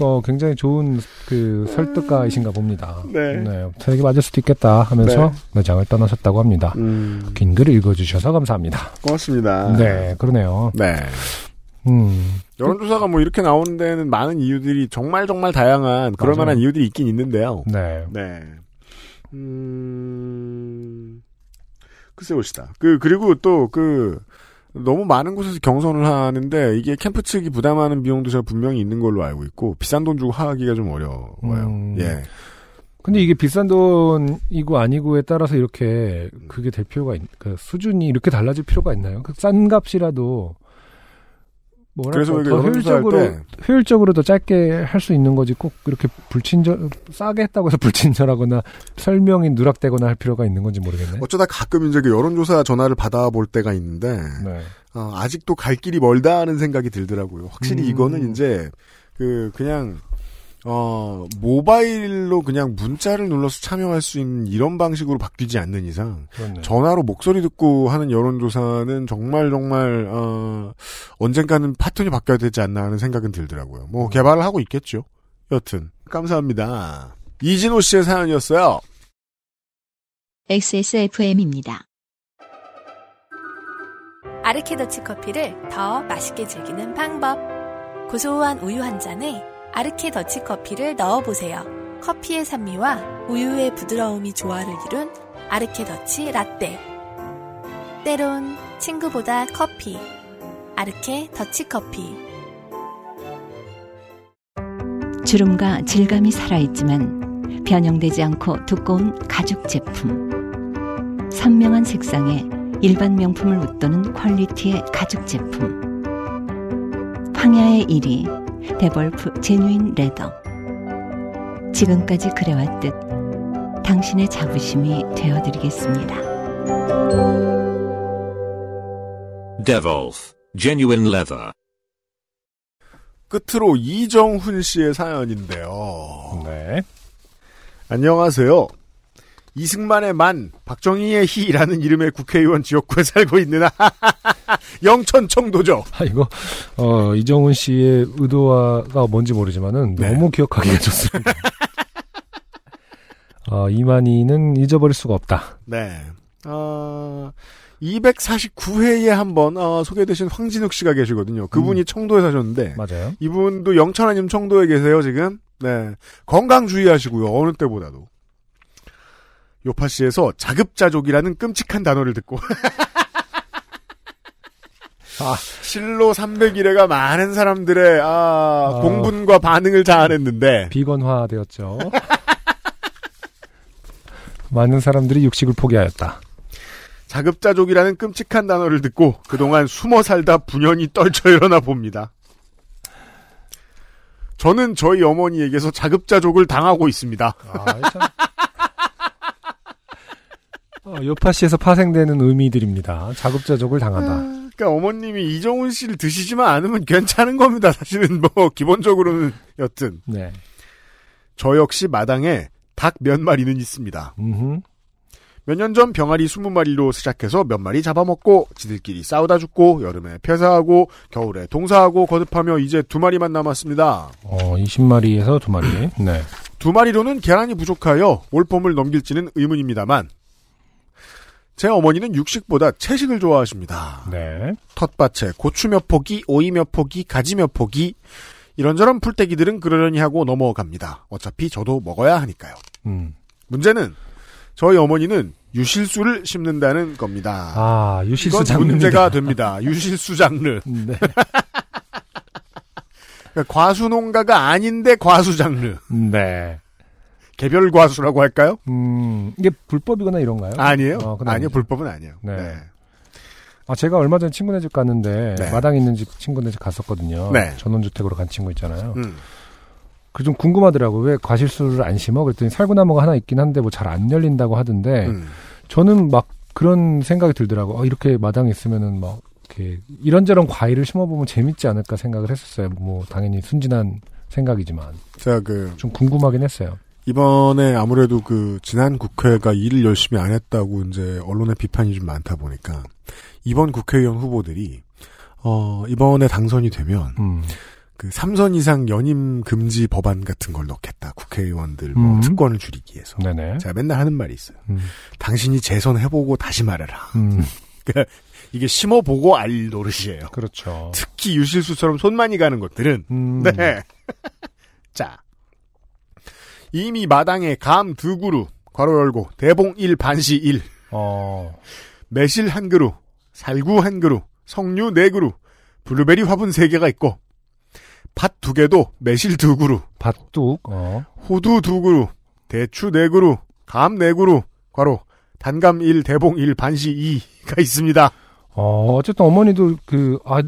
좋은 그 설득가이신가 봅니다. 네. 네. 저에게 맞을 수도 있겠다 하면서 매장을 떠나셨다고 합니다. 긴 글을 읽어주셔서 감사합니다. 고맙습니다. 네, 그러네요. 네. 여론조사가 뭐 이렇게 나오는 데는 많은 이유들이 정말 다양한 그럴만한 이유들이 있긴 있는데요. 네. 네. 글쎄 봅시다. 그리고 또 너무 많은 곳에서 경선을 하는데 이게 캠프 측이 부담하는 비용도 제가 분명히 있는 걸로 알고 있고 비싼 돈 주고 하기가 좀 어려워요. 예. 근데 이게 비싼 돈이고 아니고에 따라서 이렇게 그게 될 필요가 그 수준이 이렇게 달라질 필요가 있나요? 그 싼 값이라도 그래서 더 효율적으로 더 짧게 할 수 있는 거지 꼭 그렇게 싸게 했다고 해서 불친절하거나 설명이 누락되거나 할 필요가 있는 건지 모르겠네. 어쩌다 가끔 이제 그 여론조사 전화를 받아볼 때가 있는데 아직도 갈 길이 멀다 하는 생각이 들더라고요. 확실히 이거는 이제 모바일로 그냥 문자를 눌러서 참여할 수 있는 이런 방식으로 바뀌지 않는 이상 그렇네. 전화로 목소리 듣고 하는 여론조사는 정말 언젠가는 패턴이 바뀌어야 되지 않나 하는 생각은 들더라고요. 뭐 개발을 하고 있겠죠. 여튼 감사합니다. 이진호 씨의 사연이었어요. XSFM입니다. 아르케 더치커피를 더 맛있게 즐기는 방법. 고소한 우유 한 잔에 아르케 더치커피를 넣어보세요. 커피의 산미와 우유의 부드러움이 조화를 이룬 아르케 더치 라떼. 때론 친구보다 커피. 아르케 더치커피. 주름과 질감이 살아있지만 변형되지 않고 두꺼운 가죽 제품. 선명한 색상에 일반 명품을 웃도는 퀄리티의 가죽 제품. 황야의 1위. 데볼프제뉴인레더. 지금까지 그래왔듯 당신의 자부심이 되어드리겠습니다. 데볼프제뉴인레더. 끝으로 이정훈 씨의 사연인데요. 네. 안녕하세요. 이승만의 만, 박정희의 희라는 이름의 국회의원 지역구에 살고 있는 영천 청도죠. 아, 이거 이정훈 씨의 의도가 뭔지 모르지만은 너무 기억하기가 좋습니다. 이만희는 잊어버릴 수가 없다. 네. 249회에 한번 소개되신 황진욱 씨가 계시거든요. 그분이 청도에 사셨는데 맞아요. 이분도 영천 아니면 청도에 계세요 지금. 네. 건강 주의하시고요. 어느 때보다도. 요파시에서 자급자족이라는 끔찍한 단어를 듣고 실로 301회가 많은 사람들의 공분과 반응을 자아냈는데 비건화되었죠. 많은 사람들이 육식을 포기하였다. 자급자족이라는 끔찍한 단어를 듣고 그동안 숨어 살다 분연히 떨쳐 일어나 봅니다. 저는 저희 어머니에게서 자급자족을 당하고 있습니다. 요파씨에서 파생되는 의미들입니다. 자급자족을 당하다. 그러니까 어머님이 이정훈 씨를 드시지만 않으면 괜찮은 겁니다. 사실은 기본적으로는 여튼. 네. 저 역시 마당에 닭 몇 마리는 있습니다. 몇 년 전 병아리 20마리로 시작해서 몇 마리 잡아먹고 지들끼리 싸우다 죽고 여름에 폐사하고 겨울에 동사하고 거듭하며 이제 2마리만 남았습니다. 20마리에서 2마리. 네. 2마리로는 계란이 부족하여 올봄을 넘길지는 의문입니다만 제 어머니는 육식보다 채식을 좋아하십니다. 네. 텃밭에 고추 몇 포기, 오이 몇 포기, 가지 몇 포기 이런저런 풀떼기들은 그러려니 하고 넘어갑니다. 어차피 저도 먹어야 하니까요. 문제는 저희 어머니는 유실수를 심는다는 겁니다. 유실수 장르 문제가 됩니다. 유실수 장르. 네. 그러니까 과수농가가 아닌데 과수 장르. 네. 개별 과수라고 할까요? 이게 불법이거나 이런가요? 아니에요. 아니요, 불법은 아니에요. 네. 네. 제가 얼마 전에 친구네 집 갔는데, 마당 있는 집 친구네 집 갔었거든요. 네. 전원주택으로 간 친구 있잖아요. 그 좀 궁금하더라고요. 왜 과실수를 안 심어? 그랬더니 살구나무가 하나 있긴 한데, 잘 안 열린다고 하던데, 저는 막 그런 생각이 들더라고요. 이렇게 마당에 있으면은 이렇게 이런저런 과일을 심어보면 재밌지 않을까 생각을 했었어요. 당연히 순진한 생각이지만. 제가 좀 궁금하긴 했어요. 이번에 아무래도 지난 국회가 일을 열심히 안 했다고 이제 언론의 비판이 좀 많다 보니까, 이번 국회의원 후보들이, 이번에 당선이 되면, 그 3선 이상 연임 금지 법안 같은 걸 넣겠다. 국회의원들 뭐 특권을 줄이기 위해서. 네네. 제가 맨날 하는 말이 있어요. 당신이 재선해보고 다시 말해라. 그러니까 이게 심어보고 알 노릇이에요. 그렇죠. 특히 유실수처럼 손 많이 가는 것들은. 네. 자, 이미 마당에 감 2그루 괄호 열고 대봉 1 반시 1 매실 1그루 살구 1그루 석류 4그루 블루베리 화분 3개가 있고 밭 2개도 매실 2그루 밭둑 호두 2그루 대추 4그루 감 4그루 괄호 단감 1 대봉 1 반시 2가 있습니다. 어쨌든 어머니도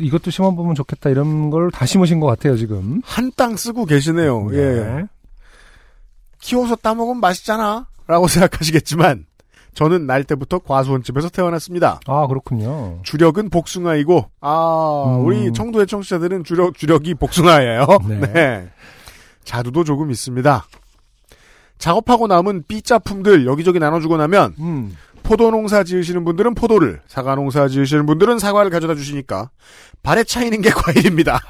이것도 심어보면 좋겠다 이런 걸 다 심으신 것 같아요 지금. 한 땅 쓰고 계시네요. 네. 예. 키워서 따먹으면 맛있잖아 라고 생각하시겠지만 저는 날 때부터 과수원집에서 태어났습니다. 아, 그렇군요. 주력은 복숭아이고 우리 청도의 청취자들은 주력이 복숭아예요. 네. 네. 자두도 조금 있습니다. 작업하고 남은 B자품들 여기저기 나눠주고 나면 포도 농사 지으시는 분들은 포도를, 사과 농사 지으시는 분들은 사과를 가져다 주시니까 발에 차이는 게 과일입니다.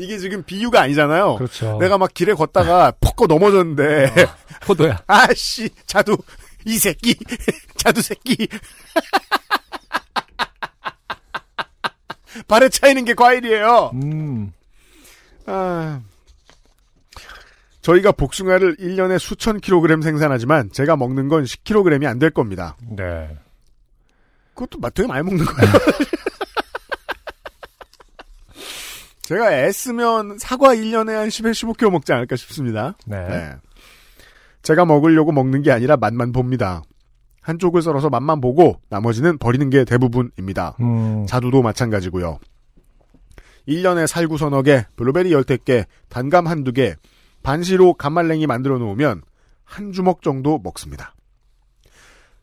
이게 지금 비유가 아니잖아요. 그렇죠. 내가 막 길에 걷다가 퍽거 넘어졌는데 포도야. 아씨 자두 이 새끼 자두 새끼 발에 차이는 게 과일이에요. 저희가 복숭아를 1년에 수천 킬로그램 생산하지만 제가 먹는 건 10킬로그램이 안 될 겁니다. 네. 그것도 되게 많이 먹는 거예요. 제가 애쓰면 사과 1년에 한 10에 15kg 먹지 않을까 싶습니다. 네. 네. 제가 먹으려고 먹는 게 아니라 맛만 봅니다. 한쪽을 썰어서 맛만 보고 나머지는 버리는 게 대부분입니다. 자두도 마찬가지고요. 1년에 살구 서너 개, 블루베리 15개, 단감 1-2개, 반시로 감말랭이 만들어 놓으면 한 주먹 정도 먹습니다.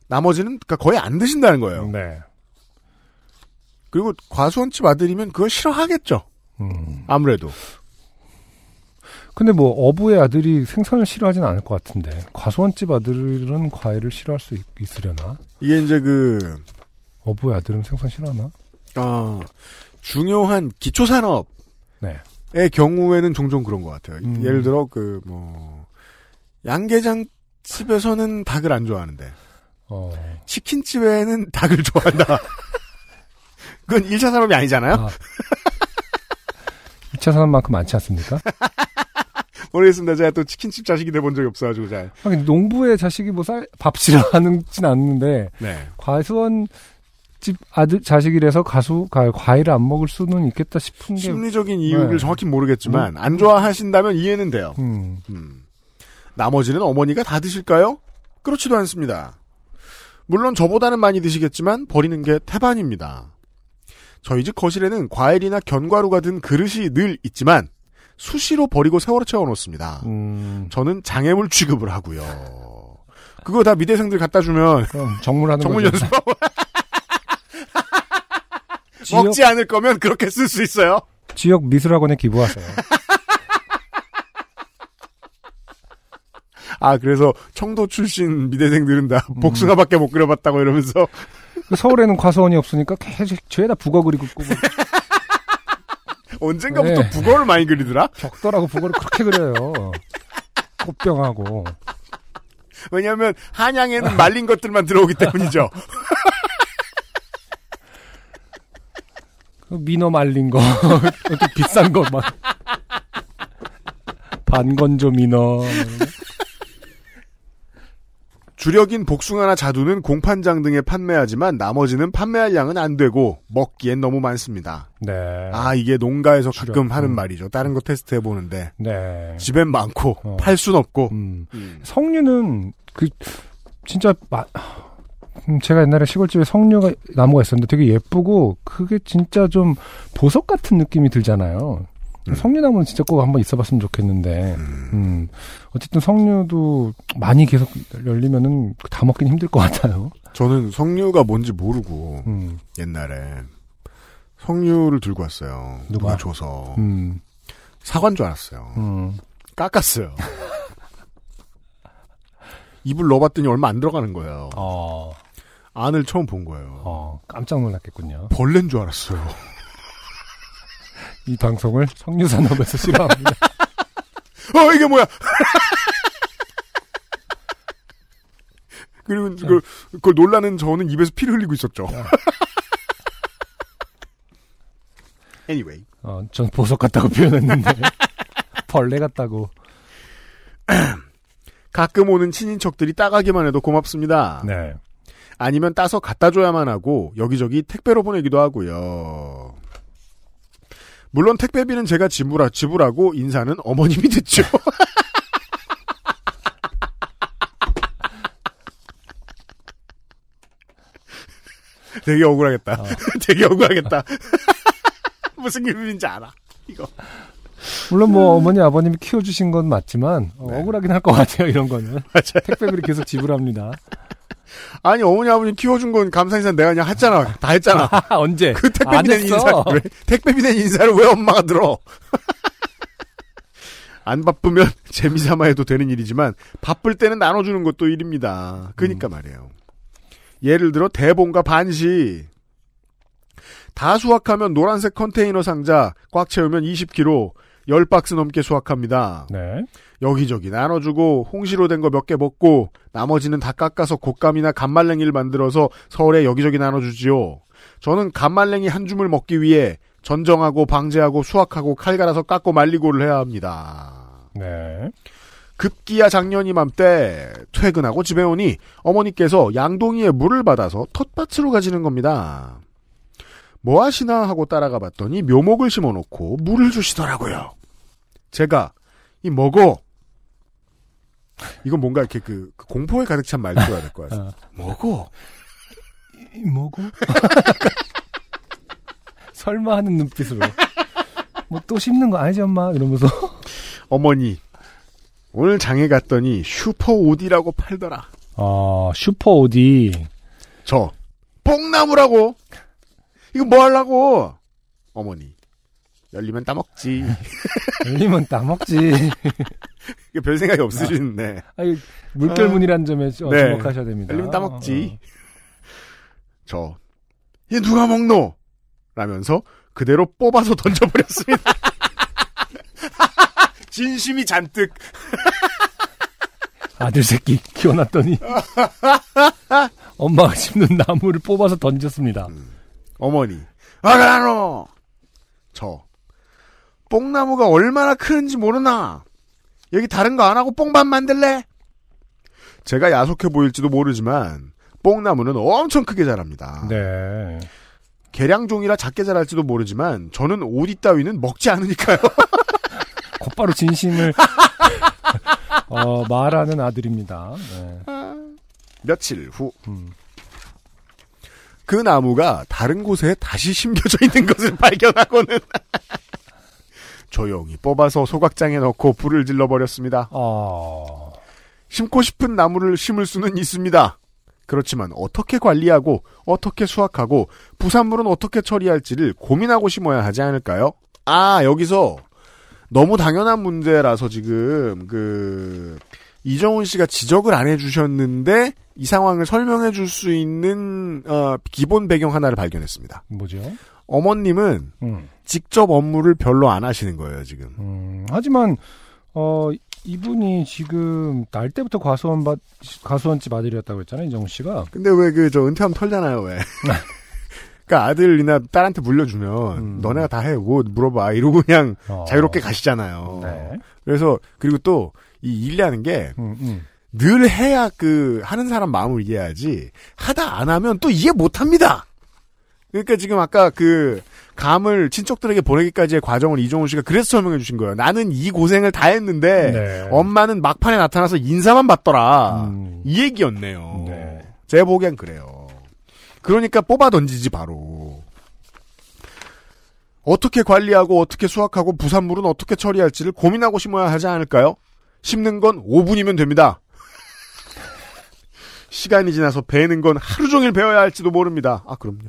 나머지는 거의 안 드신다는 거예요. 네. 그리고 과수원집 아들이면 그걸 싫어하겠죠. 아무래도. 근데 어부의 아들이 생선을 싫어하진 않을 것 같은데 과수원집 아들은 과일을 싫어할 수 있으려나? 이게 이제 어부의 아들은 생선 싫어하나? 중요한 기초산업의 네. 경우에는 종종 그런 것 같아요. 예를 들어 양게장 집에서는 닭을 안 좋아하는데 치킨집에는 닭을 좋아한다. 그건 1차 산업이 아니잖아요. 2차 산업만큼 많지 않습니까? 모르겠습니다. 제가 또 치킨집 자식이 돼본 적이 없어가지고 잘. 아니, 농부의 자식이 밥질을 하는진 않는데 네. 과수원집 아들 자식이라서 과일을 안 먹을 수는 있겠다 싶은 게 심리적인 이유를 네. 정확히 모르겠지만 안 좋아하신다면 이해는 돼요. 나머지는 어머니가 다 드실까요? 그렇지도 않습니다. 물론 저보다는 많이 드시겠지만 버리는 게 태반입니다. 저희 집 거실에는 과일이나 견과류가 든 그릇이 늘 있지만 수시로 버리고 세월을 채워놓습니다. 저는 장애물 취급을 하고요. 그거 다 미대생들 갖다 주면 정물하는 정물 연습. 먹지 않을 거면 그렇게 쓸 수 있어요. 지역 미술학원에 기부하세요. 그래서 청도 출신 미대생들은 다 복숭아밖에 못 그려봤다고 이러면서. 서울에는 과수원이 없으니까 계속 죄다 북어 그리고 꾸고. 언젠가부터 네. 북어를 많이 그리더라? 벽돌하고 북어를 그렇게 그려요. 꽃병하고. 왜냐하면 한양에는 말린 것들만 들어오기 때문이죠. 민어 말린 거, 비싼 거 막. 반건조 민어. 주력인 복숭아나 자두는 공판장 등에 판매하지만 나머지는 판매할 양은 안 되고 먹기엔 너무 많습니다. 네. 이게 농가에서 가끔 하는 말이죠. 다른 거 테스트해보는데. 네. 집엔 많고 팔 순 없고. 석류는 진짜 제가 옛날에 시골집에 석류가 나무가 있었는데 되게 예쁘고 그게 진짜 좀 보석 같은 느낌이 들잖아요. 석류나무는 진짜 꼭 한번 있어봤으면 좋겠는데, 어쨌든 석류도 많이 계속 열리면은 다 먹긴 힘들 것 같아요. 저는 석류가 뭔지 모르고, 옛날에, 석류를 들고 왔어요. 누가 줘서. 사과인 줄 알았어요. 깎았어요. 입을 넣어봤더니 얼마 안 들어가는 거예요. 안을 처음 본 거예요. 깜짝 놀랐겠군요. 벌레인 줄 알았어요. 이 방송을 석유산업에서 싫어합니다. 이게 뭐야? 그리고 그걸 놀라는 저는 입에서 피를 흘리고 있었죠. Anyway. 전 보석 같다고 표현했는데 벌레 같다고. 가끔 오는 친인척들이 따가기만 해도 고맙습니다. 네. 아니면 따서 갖다줘야만 하고 여기저기 택배로 보내기도 하고요. 물론 택배비는 제가 지불하고 인사는 어머님이 듣죠. 되게 억울하겠다. 되게 억울하겠다. 무슨 기분인지 알아, 이거. 물론 어머니 아버님이 키워주신 건 맞지만 네. 억울하긴 할 것 같아요, 이런 거는. 맞아요. 택배비를 계속 지불합니다. 아니, 어머니 아버님 키워준 건 감사 인사 내가 그냥 했잖아. 다 했잖아. 언제? 그 택배비 낸 인사. 왜? 택배비 낸 인사를 왜 엄마가 들어? 안 바쁘면 재미삼아 해도 되는 일이지만 바쁠 때는 나눠주는 것도 일입니다. 그러니까 말이에요. 예를 들어 대본과 반시. 다 수확하면 노란색 컨테이너 상자 꽉 채우면 20kg 10박스 넘게 수확합니다. 네. 여기저기 나눠주고 홍시로 된 거 몇 개 먹고 나머지는 다 깎아서 곶감이나 간말랭이를 만들어서 서울에 여기저기 나눠주지요. 저는 간말랭이 한 줌을 먹기 위해 전정하고 방제하고 수확하고 칼 갈아서 깎고 말리고를 해야 합니다. 네. 급기야 작년 이맘때 퇴근하고 집에 오니 어머니께서 양동이에 물을 받아서 텃밭으로 가지는 겁니다. 뭐 하시나 하고 따라가 봤더니 묘목을 심어놓고 물을 주시더라고요. 제가 먹어. 이건 뭔가 이렇게 그 공포에 가득 찬 말투가 될 것 같아요. 먹어. 먹어? 설마 하는 눈빛으로. 뭐 또 심는 거 아니지 엄마? 이러면서. 어머니. 오늘 장에 갔더니 슈퍼 오디라고 팔더라. 슈퍼 오디. 저 뽕나무라고. 이거 뭐 하려고? 어머니. 열리면 따먹지. 열리면 따먹지. 별 생각이 없으시는데. 물결문이라는 점에 주목하셔야 됩니다. 열리면 따먹지. 얘 누가 먹노? 라면서 그대로 뽑아서 던져버렸습니다. 진심이 잔뜩. 아들 새끼 키워놨더니 엄마가 심는 나무를 뽑아서 던졌습니다. 어머니. 아가노! 뽕나무가 얼마나 크는지 모르나? 여기 다른 거 안 하고 뽕밥 만들래? 제가 야속해 보일지도 모르지만 뽕나무는 엄청 크게 자랍니다. 네. 계량종이라 작게 자랄지도 모르지만 저는 오디 따위는 먹지 않으니까요. 곧바로 진심을 말하는 아들입니다. 네. 며칠 후 그 나무가 다른 곳에 다시 심겨져 있는 것을 발견하고는 조용히 뽑아서 소각장에 넣고 불을 질러버렸습니다. 심고 싶은 나무를 심을 수는 있습니다. 그렇지만 어떻게 관리하고 어떻게 수확하고 부산물은 어떻게 처리할지를 고민하고 심어야 하지 않을까요? 여기서 너무 당연한 문제라서 지금 이정훈 씨가 지적을 안 해주셨는데 이 상황을 설명해 줄 수 있는 기본 배경 하나를 발견했습니다. 뭐죠? 어머님은 직접 업무를 별로 안 하시는 거예요, 지금. 하지만 이분이 지금 날 때부터 과수원집 아들이었다고 했잖아요, 이정훈 씨가. 근데 왜 은퇴하면 털잖아요, 왜. 그러니까 아들이나 딸한테 물려주면 너네가 다 해, 뭐 물어봐 이러고 그냥 자유롭게 가시잖아요. 네. 그래서 그리고 또 이 일이라는 게 늘 해야 하는 사람 마음을 이해하지 하다 안 하면 또 이해 못합니다. 그러니까 지금 아까 감을 친척들에게 보내기까지의 과정을 이종훈 씨가 그래서 설명해 주신 거예요. 나는 이 고생을 다 했는데 네. 엄마는 막판에 나타나서 인사만 받더라. 이 얘기였네요. 네. 제 보기엔 그래요. 그러니까 뽑아 던지지 바로. 어떻게 관리하고 어떻게 수확하고 부산물은 어떻게 처리할지를 고민하고 심어야 하지 않을까요? 심는 건 5분이면 됩니다. 시간이 지나서 베는 건 하루 종일 배워야 할지도 모릅니다. 그럼요.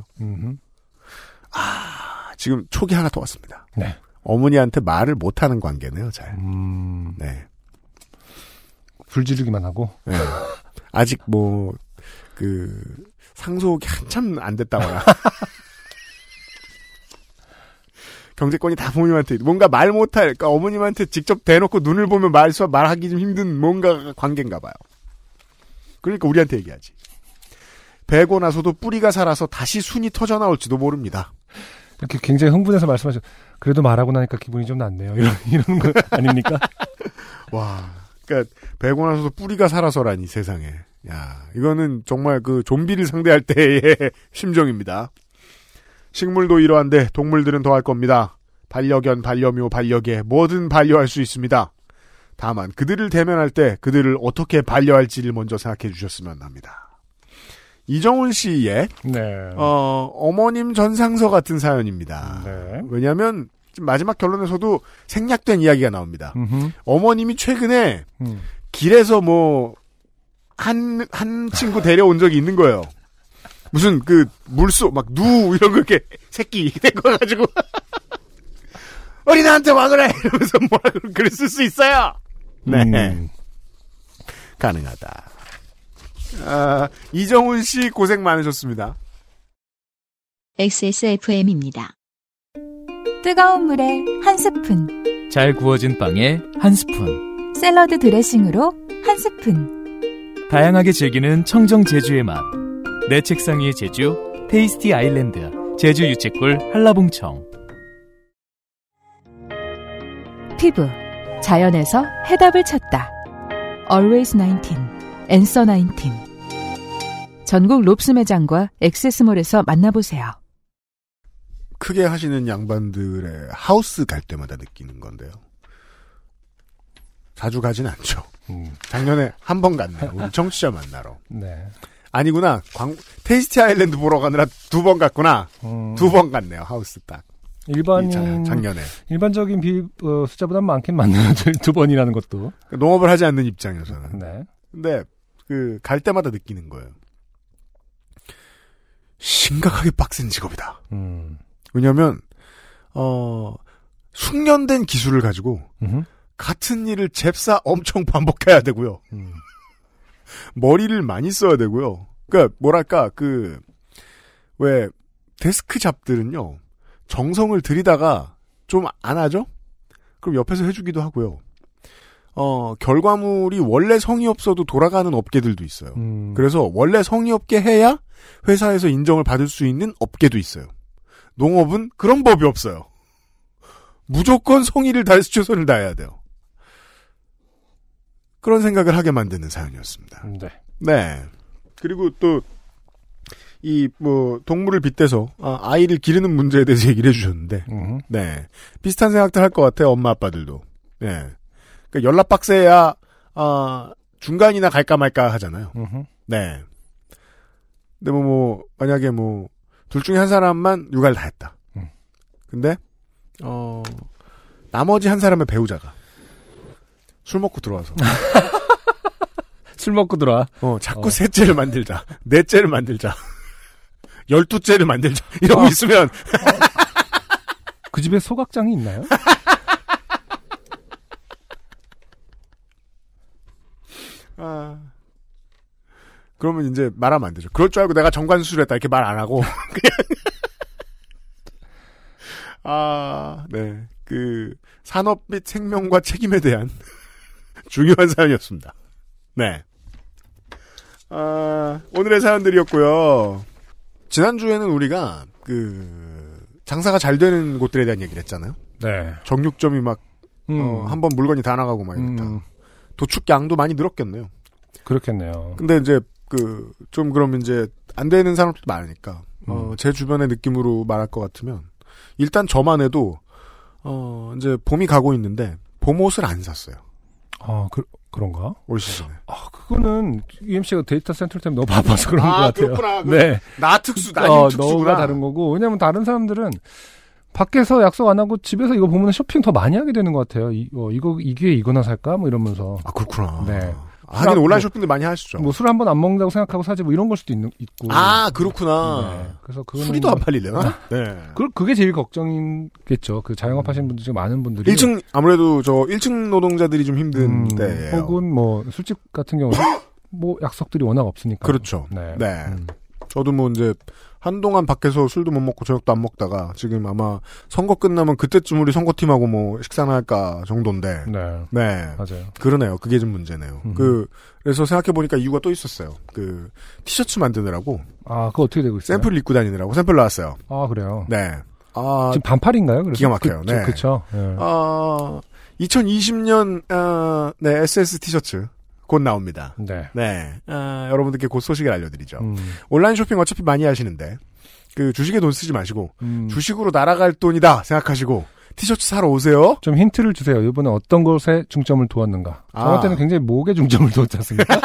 지금 촉이 하나 더 왔습니다. 네. 어머니한테 말을 못하는 관계네요, 잘. 네. 불지르기만 하고. 네. 아직 상속이 한참 안 됐다거나. 경제권이 다 부모님한테, 뭔가 말 못할, 그러니까 어머님한테 직접 대놓고 눈을 보면 말하기 좀 힘든 뭔가 관계인가 봐요. 그러니까 우리한테 얘기하지. 베고 나서도 뿌리가 살아서 다시 순이 터져나올지도 모릅니다. 이렇게 굉장히 흥분해서 말씀하셨, 그래도 말하고 나니까 기분이 좀 낫네요. 이런 거 아닙니까? 와, 그러니까 베고 나서도 뿌리가 살아서라니, 세상에. 야, 이거는 정말 그 좀비를 상대할 때의 심정입니다. 식물도 이러한데 동물들은 더할 겁니다. 반려견, 반려묘, 반려계 뭐든 반려할 수 있습니다. 다만 그들을 대면할 때 그들을 어떻게 반려할지를 먼저 생각해 주셨으면 합니다. 이정훈 씨의 네. 어머님 전상서 같은 사연입니다. 네. 왜냐하면 마지막 결론에서도 생략된 이야기가 나옵니다. 음흠. 어머님이 최근에 길에서 뭐 한 친구 데려온 적이 있는 거예요. 무슨 그 물소 막 누 이런 거 이렇게 새끼 된거 가지고 우리 나한테 와 그래 이러면서 뭐라고 글을 쓸 수 있어요. 네, 가능하다. 아, 이정훈 씨 고생 많으셨습니다. XSFM입니다. 뜨거운 물에 한 스푼, 잘 구워진 빵에 한 스푼, 샐러드 드레싱으로 한 스푼, 다양하게 즐기는 청정 제주의 맛. 내 책상 위의 제주, 테이스티아일랜드, 제주 유채꿀 한라봉청. 피부, 자연에서 해답을 찾다. Always 19, 앤서나인틴. 전국 롭스 매장과 액세스몰에서 만나보세요. 크게 하시는 양반들의 하우스 갈 때마다 느끼는 건데요. 자주 가진 않죠. 작년에 한 번 갔네요. 우리 청취자 만나러. 네. 아니구나. 테이스티 아일랜드 보러 가느라 두 번 갔구나. 두 번 갔네요. 하우스 딱. 작년에. 일반적인 숫자보다 많긴 많네요. 두 번이라는 것도. 농업을 하지 않는 입장에서는. 네. 근데 갈 때마다 느끼는 거예요. 심각하게 빡센 직업이다. 왜냐하면 숙련된 기술을 가지고 같은 일을 잽싸 엄청 반복해야 되고요. 머리를 많이 써야 되고요. 그러니까 뭐랄까 왜 데스크 잡들은요 정성을 들이다가 좀 안 하죠? 그럼 옆에서 해주기도 하고요. 결과물이 원래 성의 없어도 돌아가는 업계들도 있어요. 그래서 원래 성의 없게 해야 회사에서 인정을 받을 수 있는 업계도 있어요. 농업은 그런 법이 없어요. 무조건 성의를 다해서 최선을 다해야 돼요. 그런 생각을 하게 만드는 사연이었습니다. 네. 네. 그리고 또, 동물을 빗대서, 아이를 기르는 문제에 대해서 얘기를 해주셨는데, 네. 비슷한 생각들 할 것 같아요, 엄마, 아빠들도. 네. 그러니까 연락 빡세야, 중간이나 갈까 말까 하잖아요. 네. 근데 만약에 둘 중에 한 사람만 육아를 다 했다. 근데, 나머지 한 사람의 배우자가, 술 먹고 들어와서. 술 먹고 들어와. 자꾸 셋째를 만들자. 넷째를 만들자. 12째를 만들자. 이러고 있으면. 그 집에 소각장이 있나요? 그러면 이제 말하면 안 되죠. 그럴 줄 알고 내가 정관수술을 했다. 이렇게 말 안 하고. 그냥. 네. 산업 및 생명과 책임에 대한. 중요한 사연이었습니다. 네. 오늘의 사연들이었고요. 지난주에는 우리가 장사가 잘 되는 곳들에 대한 얘기를 했잖아요. 네. 정육점이 막 한번 물건이 다 나가고 막 이랬다. 도축양도 많이 늘었겠네요. 그렇겠네요. 근데 이제 좀 그럼 이제 안 되는 사람도 많으니까 제 주변의 느낌으로 말할 것 같으면 일단 저만 해도 이제 봄이 가고 있는데 봄옷을 안 샀어요. 그런가? 올 시즌에. 그거는 UMC가 데이터 센터 때문에 너무 바빠서 그런 것 같아요. 그렇구나. 네. 나는 특수구나. 너가 다른 거고. 왜냐면 다른 사람들은 밖에서 약속 안 하고 집에서 이거 보면 쇼핑 더 많이 하게 되는 것 같아요. 이 기회에 이거나 살까? 뭐 이러면서. 그렇구나. 네. 하긴 온라인 쇼핑도 많이 하시죠. 술 한 번 안 먹는다고 생각하고 사지 뭐 이런 걸 수도 있고. 그렇구나. 네. 그래서 술이도 안 팔리려나? 네. 그게 제일 걱정이겠죠. 자영업 하시는 분들 지금 많은 분들이. 1층, 아무래도 1층 노동자들이 좀 힘든 때예요. 혹은 술집 같은 경우는 약속들이 워낙 없으니까. 그렇죠. 네. 저도 이제 한동안 밖에서 술도 못 먹고 저녁도 안 먹다가 지금 아마 선거 끝나면 그때쯤 우리 선거팀하고 뭐 식사나 할까 정도인데. 네. 네. 맞아요. 그러네요. 그게 좀 문제네요. 그래서 생각해보니까 이유가 또 있었어요. 그 티셔츠 만드느라고. 아, 그거 어떻게 되고 있어요? 샘플 입고 다니느라고. 샘플 나왔어요. 아, 그래요? 네. 아. 지금 반팔인가요? 그래서? 기가 막혀요. 네. 그쵸. 네. 아, 2020년, 네, SS 티셔츠. 곧 나옵니다. 네. 네. 아, 여러분들께 곧 소식을 알려드리죠. 온라인 쇼핑 어차피 많이 하시는데, 그, 주식에 돈 쓰지 마시고, 주식으로 날아갈 돈이다 생각하시고, 티셔츠 사러 오세요. 좀 힌트를 주세요. 이번에 어떤 것에 중점을 두었는가. 저번 때는 굉장히 목에 중점을 두었지 않습니까?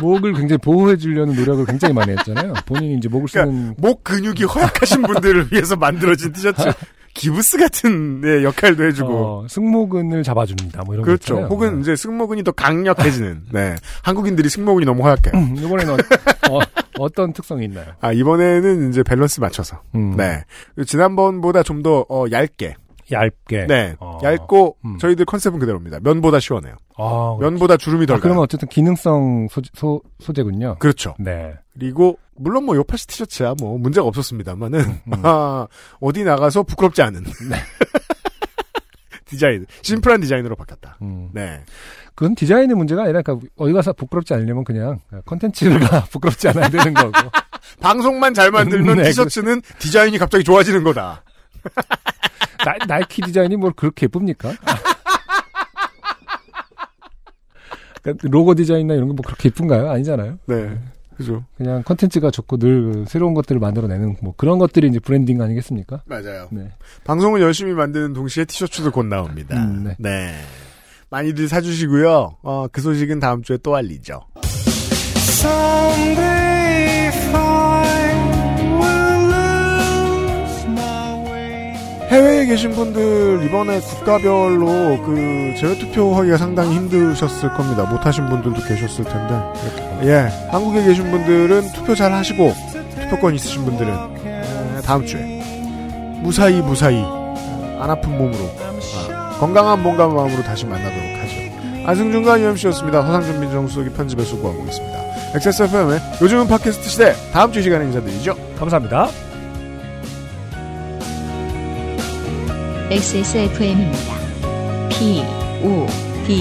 목을 굉장히 보호해주려는 노력을 굉장히 많이 했잖아요. 본인이 이제 목을 쓰는. 그러니까 목 근육이 허약하신 분들을 위해서 만들어진 티셔츠. 기부스 같은 네, 역할도 해주고 승모근을 잡아줍니다. 뭐 이런 그렇죠. 거 혹은 네. 이제 승모근이 더 강력해지는. 네, 한국인들이 승모근이 너무 허약해요. 이번에는 어떤 특성이 있나요? 아 이번에는 이제 밸런스 맞춰서. 네, 지난번보다 좀 더 얇게. 네, 얇고 저희들 컨셉은 그대로입니다. 면보다 시원해요. 아, 면보다 주름이 덜 가요. 그러면 어쨌든 기능성 소재군요. 그렇죠. 네. 그리고 물론 뭐 요파시 티셔츠야 뭐 문제가 없었습니다만은 아, 어디 나가서 부끄럽지 않은 네. 디자인 심플한 디자인으로 바뀌었다. 네, 그건 디자인의 문제가 아니라 그러니까 어디 가서 부끄럽지 않으려면 그냥 컨텐츠가 부끄럽지 않아야 되는 거고 방송만 잘 만들면 네, 티셔츠는 디자인이 갑자기 좋아지는 거다. 나이키 디자인이 뭘 그렇게 예쁩니까? 그러니까 로고 디자인이나 이런 게 뭐 그렇게 예쁜가요? 아니잖아요. 네. 그죠. 그냥 콘텐츠가 좋고 늘 새로운 것들을 만들어내는 뭐 그런 것들이 이제 브랜딩 아니겠습니까? 맞아요. 네. 방송을 열심히 만드는 동시에 티셔츠도 곧 나옵니다. 네. 네. 많이들 사주시고요. 그 소식은 다음 주에 또 알리죠. 해외에 계신 분들 이번에 국가별로 그 재외투표하기가 상당히 힘드셨을 겁니다. 못하신 분들도 계셨을 텐데 예 한국에 계신 분들은 투표 잘 하시고 투표권 있으신 분들은 다음 주에 무사히 안 아픈 몸으로 건강한 몸과 마음으로 다시 만나도록 하죠. 안승준과 UMC였습니다. 서상준 민정수석이 편집에 수고하고 있습니다. XSFM의 요즘은 팟캐스트 시대 다음 주 시간에 인사드리죠. 감사합니다. XSFM입니다. P-O-D-E-R-A